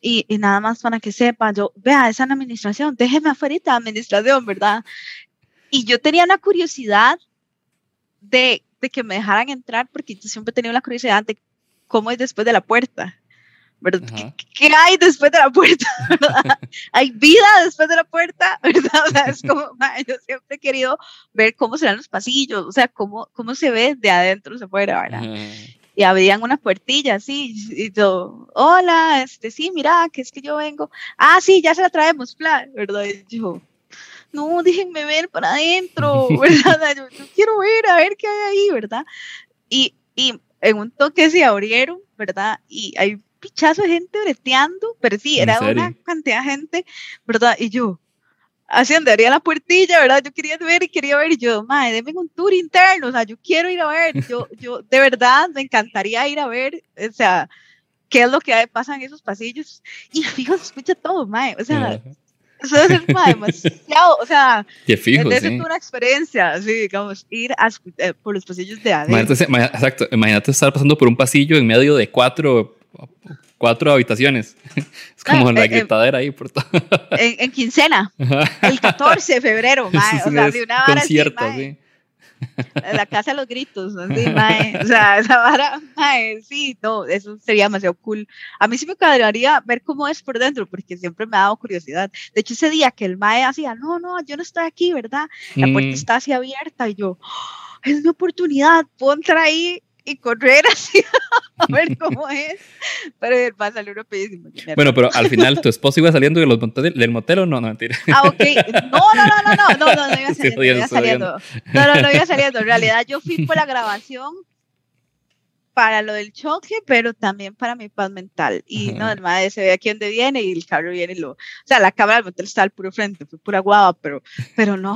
Y, y nada más para que sepa, yo, vea, esa es la administración, déjeme afuera de administración, ¿verdad? Y yo tenía una curiosidad de, de que me dejaran entrar, porque yo siempre he tenido la curiosidad de cómo es después de la puerta, ¿verdad? ¿Qué, ¿Qué hay después de la puerta? ¿Verdad? ¿Hay vida después de la puerta? ¿Verdad? O sea, es como, man, yo siempre he querido ver cómo serán los pasillos, o sea, cómo, cómo se ve de adentro hacia afuera, ¿verdad? Uh-huh. Y abrían una puertilla, así, y yo, hola, este, sí, mira, que es que yo vengo, ah, sí, ya se la traemos, plan, ¿verdad? Y yo, no, déjenme ver para adentro, ¿verdad? Yo, yo quiero ver, a ver qué hay ahí, ¿verdad? Y, y en un toque se abrieron, ¿verdad? Y hay un pichazo de gente breteando, pero sí, era una cantidad de gente, ¿verdad? Y yo, así andaría la puertilla, ¿verdad? Yo quería ver y quería ver, y yo, madre, denme un tour interno, o sea, yo quiero ir a ver, yo, yo de verdad me encantaría ir a ver, o sea, qué es lo que pasa en esos pasillos, y fijo, se escucha todo, madre, o sea... Uh-huh. Eso es demasiado, o sea, qué fijo, es sí. una experiencia, así, digamos, ir a, eh, por los pasillos de adentro. Imagínate, exacto, imagínate estar pasando por un pasillo en medio de cuatro, cuatro habitaciones. Es como ah, la eh, gritadera eh, ahí por todo. En, en quincena, el catorce de febrero, mae, sí, o sea, de una vara concierto, así, mae, sí. La casa de los gritos, así, mae, o sea, esa vara, mae, sí, no, eso sería demasiado cool. A mí sí me encantaría ver cómo es por dentro, porque siempre me ha dado curiosidad. De hecho, ese día que el mae hacía, no, no, yo no estoy aquí, ¿verdad? La puerta mm. está así abierta, y yo, oh, es mi oportunidad, puedo entrar ahí y correr así, a ver cómo es. Pero va a salir uno pedísimo. Bueno, pero al final, ¿tu esposo iba saliendo de los motel, del motel o no? No, mentira. Ah, ok. No, no, no, no, no, no, no, no iba saliendo, sí, iba saliendo. No, no, no iba saliendo. En realidad, yo fui por la grabación para lo del choque, pero también para mi paz mental. Y ajá. No, además se ve aquí donde viene y el carro viene y lo... O sea, la cámara del motel está al puro frente, fue pura guava, pero, pero no...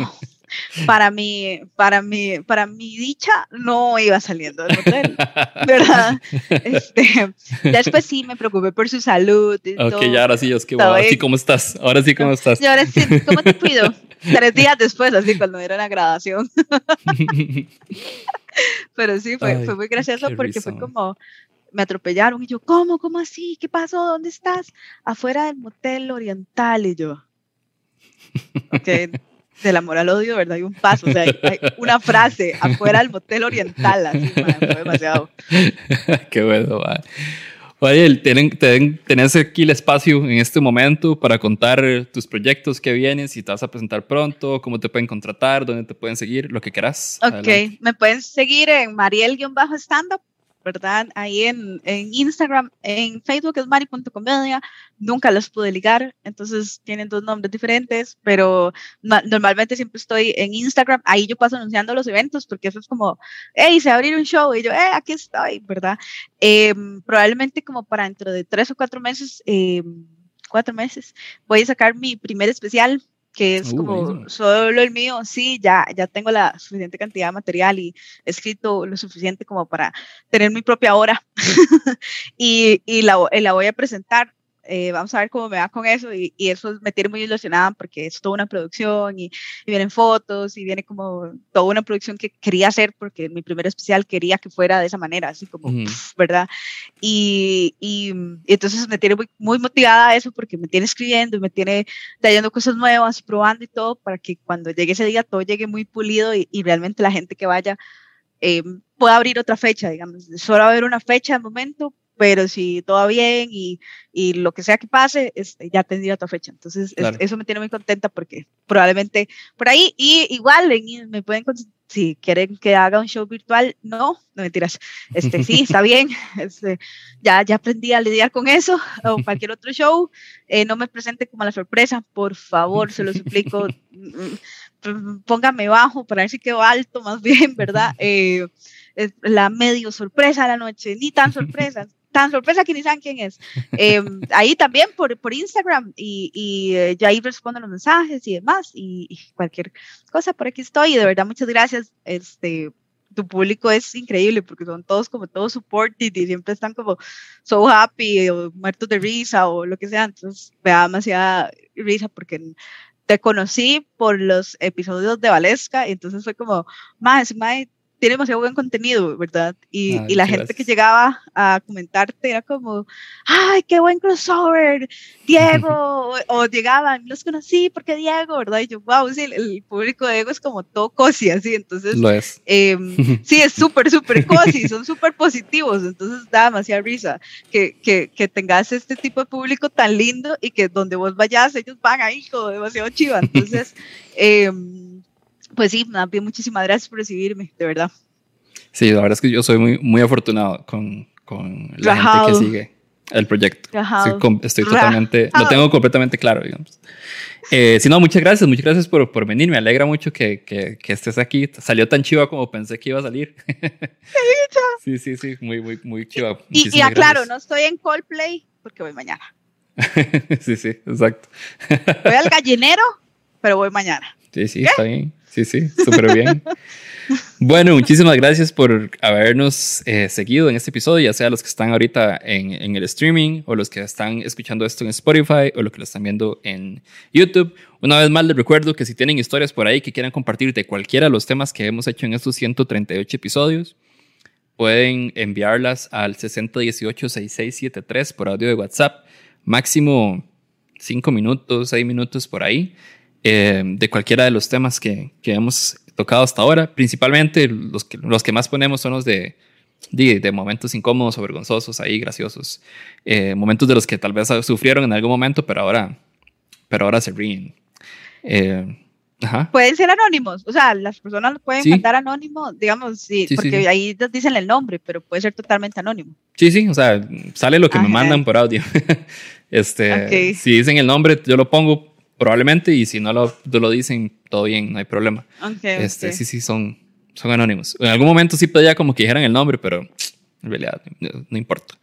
Para mi, para mi, para mi dicha no iba saliendo del hotel, ¿verdad? Este, después sí me preocupé por su salud. Y ok, todo, ya ahora sí, es que wow, así cómo estás, ahora sí cómo estás. Y ahora sí, ¿cómo te cuido? Tres días después, así cuando dieron la graduación. Pero sí, fue, ay, fue muy gracioso porque risa, fue como, me atropellaron y yo, ¿cómo? ¿Cómo así? ¿Qué pasó? ¿Dónde estás? Afuera del motel oriental y yo, ok. Del amor al odio, ¿verdad? Hay un paso, o sea, hay, hay una frase afuera del motel oriental, así, man, fue demasiado. Qué bueno, man. Mariel, ten, ten, tenés aquí el espacio en este momento para contar tus proyectos que vienes, si te vas a presentar pronto, cómo te pueden contratar, dónde te pueden seguir, lo que quieras. Ok, adelante. Me pueden seguir en Mariel-standup ¿verdad? Ahí en, en Instagram, en Facebook es Mari punto comedia, nunca las pude ligar, entonces tienen dos nombres diferentes, pero no, normalmente siempre estoy en Instagram, ahí yo paso anunciando los eventos, porque eso es como, hey, se va a abrir un show, y yo, eh, aquí estoy, ¿verdad? Eh, probablemente como para dentro de tres o cuatro meses, eh, cuatro meses, voy a sacar mi primer especial, que es uh, como bueno. solo el mío, sí, ya, ya tengo la suficiente cantidad de material y he escrito lo suficiente como para tener mi propia obra y, y la, la voy a presentar, eh, vamos a ver cómo me va con eso y, y eso me tiene muy ilusionada porque es toda una producción y, y vienen fotos y viene como toda una producción que quería hacer porque mi primer especial quería que fuera de esa manera, así como, uh-huh. pf, ¿verdad? Y, y, y entonces me tiene muy, muy motivada eso porque me tiene escribiendo y me tiene trayendo cosas nuevas, probando y todo para que cuando llegue ese día todo llegue muy pulido y, y realmente la gente que vaya eh, pueda abrir otra fecha, digamos, solo va a haber una fecha de momento, pero si todo va bien y, y lo que sea que pase, este, ya tendría otra fecha. Entonces, claro. es, eso me tiene muy contenta porque probablemente por ahí, y igual en, me pueden, si quieren que haga un show virtual, no, no mentiras, este, sí, está bien, este, ya, ya aprendí a lidiar con eso, o cualquier otro show, eh, no me presente como la sorpresa, por favor, se lo suplico, póngame bajo para ver si quedo alto más bien, ¿verdad? Eh, la medio sorpresa de la noche, ni tan sorpresa, tan sorpresa que ni saben quién es. Eh, ahí también por, por Instagram y, y eh, yo ahí respondo los mensajes y demás y, y cualquier cosa, por aquí estoy y de verdad muchas gracias. Este, tu público es increíble porque son todos como todos supported y siempre están como so happy o muertos de risa o lo que sea, entonces me da demasiada risa porque te conocí por los episodios de Valesca y entonces fue como, más, más tiene demasiado buen contenido, ¿verdad? Y, ay, y la gente gracias. que llegaba a comentarte era como, ¡ay, qué buen crossover! ¡Diego! o, o llegaban, los conocí porque Diego, ¿verdad? Y yo, wow, sí, el, el público de Diego es como todo cozy, así, entonces... Lo es. Eh, sí, es súper, súper cozy, son súper positivos, entonces da demasiada risa que, que, que tengas este tipo de público tan lindo y que donde vos vayas, ellos van ahí como demasiado chiva, entonces... Eh, Pues sí, también muchísimas gracias por recibirme, de verdad. Sí, la verdad es que yo soy muy, muy afortunado con, con la Rajado. gente que sigue el proyecto. Estoy, estoy totalmente, Rajado. lo tengo completamente claro, digamos. Eh, sí, no, muchas gracias, muchas gracias por, por venir. Me alegra mucho que, que, que estés aquí. Salió tan chiva como pensé que iba a salir. Sí, sí, sí, muy, muy, muy chiva. Y, y, y aclaro, gracias. No estoy en Coldplay porque voy mañana. Sí, sí, exacto. Voy al gallinero, pero voy mañana. Sí, sí, ¿Qué? está bien. Sí, sí, súper bien. Bueno, muchísimas gracias por habernos eh, seguido en este episodio, ya sea los que están ahorita en, en el streaming o los que están escuchando esto en Spotify o los que lo están viendo en YouTube. Una vez más les recuerdo que si tienen historias por ahí que quieran compartir de cualquiera de los temas que hemos hecho en estos ciento treinta y ocho episodios, pueden enviarlas al seis cero uno ocho seis seis siete tres por audio de WhatsApp, máximo cinco minutos, seis minutos por ahí. Eh, de cualquiera de los temas que, que hemos tocado hasta ahora, principalmente los que, los que más ponemos son los de, de, de momentos incómodos o vergonzosos, ahí graciosos, eh, momentos de los que tal vez sufrieron en algún momento, pero ahora, pero ahora se ríen. Eh, Ajá. Pueden ser anónimos, o sea, las personas pueden sí. mandar anónimo, digamos, sí, sí, porque sí. ahí dicen el nombre, pero puede ser totalmente anónimo. Sí, sí, o sea, sale lo que Ajá. me mandan por audio. este, okay. Si dicen el nombre, yo lo pongo probablemente, y si no lo, lo dicen, todo bien, no hay problema. Okay, este, okay. Sí, sí, son, son anónimos. En algún momento sí pedía como que dijeran el nombre, pero en realidad no, no importa.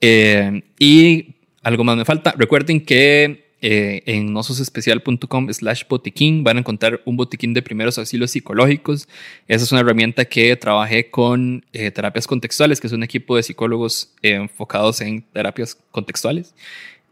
Eh, y algo más me falta. Recuerden que eh, en nosos especial punto com slash botiquín van a encontrar un botiquín de primeros auxilios psicológicos. Esa es una herramienta que trabajé con eh, terapias contextuales, que es un equipo de psicólogos eh, enfocados en terapias contextuales.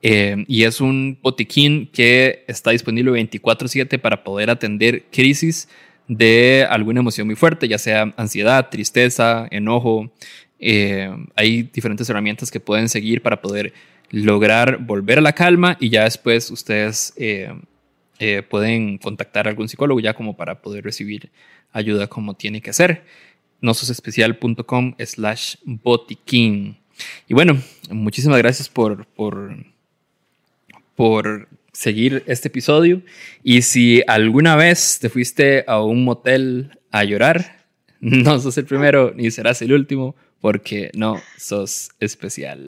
Eh, y es un botiquín que está disponible veinticuatro siete para poder atender crisis de alguna emoción muy fuerte, ya sea ansiedad, tristeza, enojo. Eh, hay diferentes herramientas que pueden seguir para poder lograr volver a la calma y ya después ustedes eh, eh, pueden contactar a algún psicólogo ya como para poder recibir ayuda como tiene que ser. nososespecial punto com slash botiquín. Y bueno, muchísimas gracias por... por por seguir este episodio y si alguna vez te fuiste a un motel a llorar, no sos el primero ni serás el último porque no sos especial.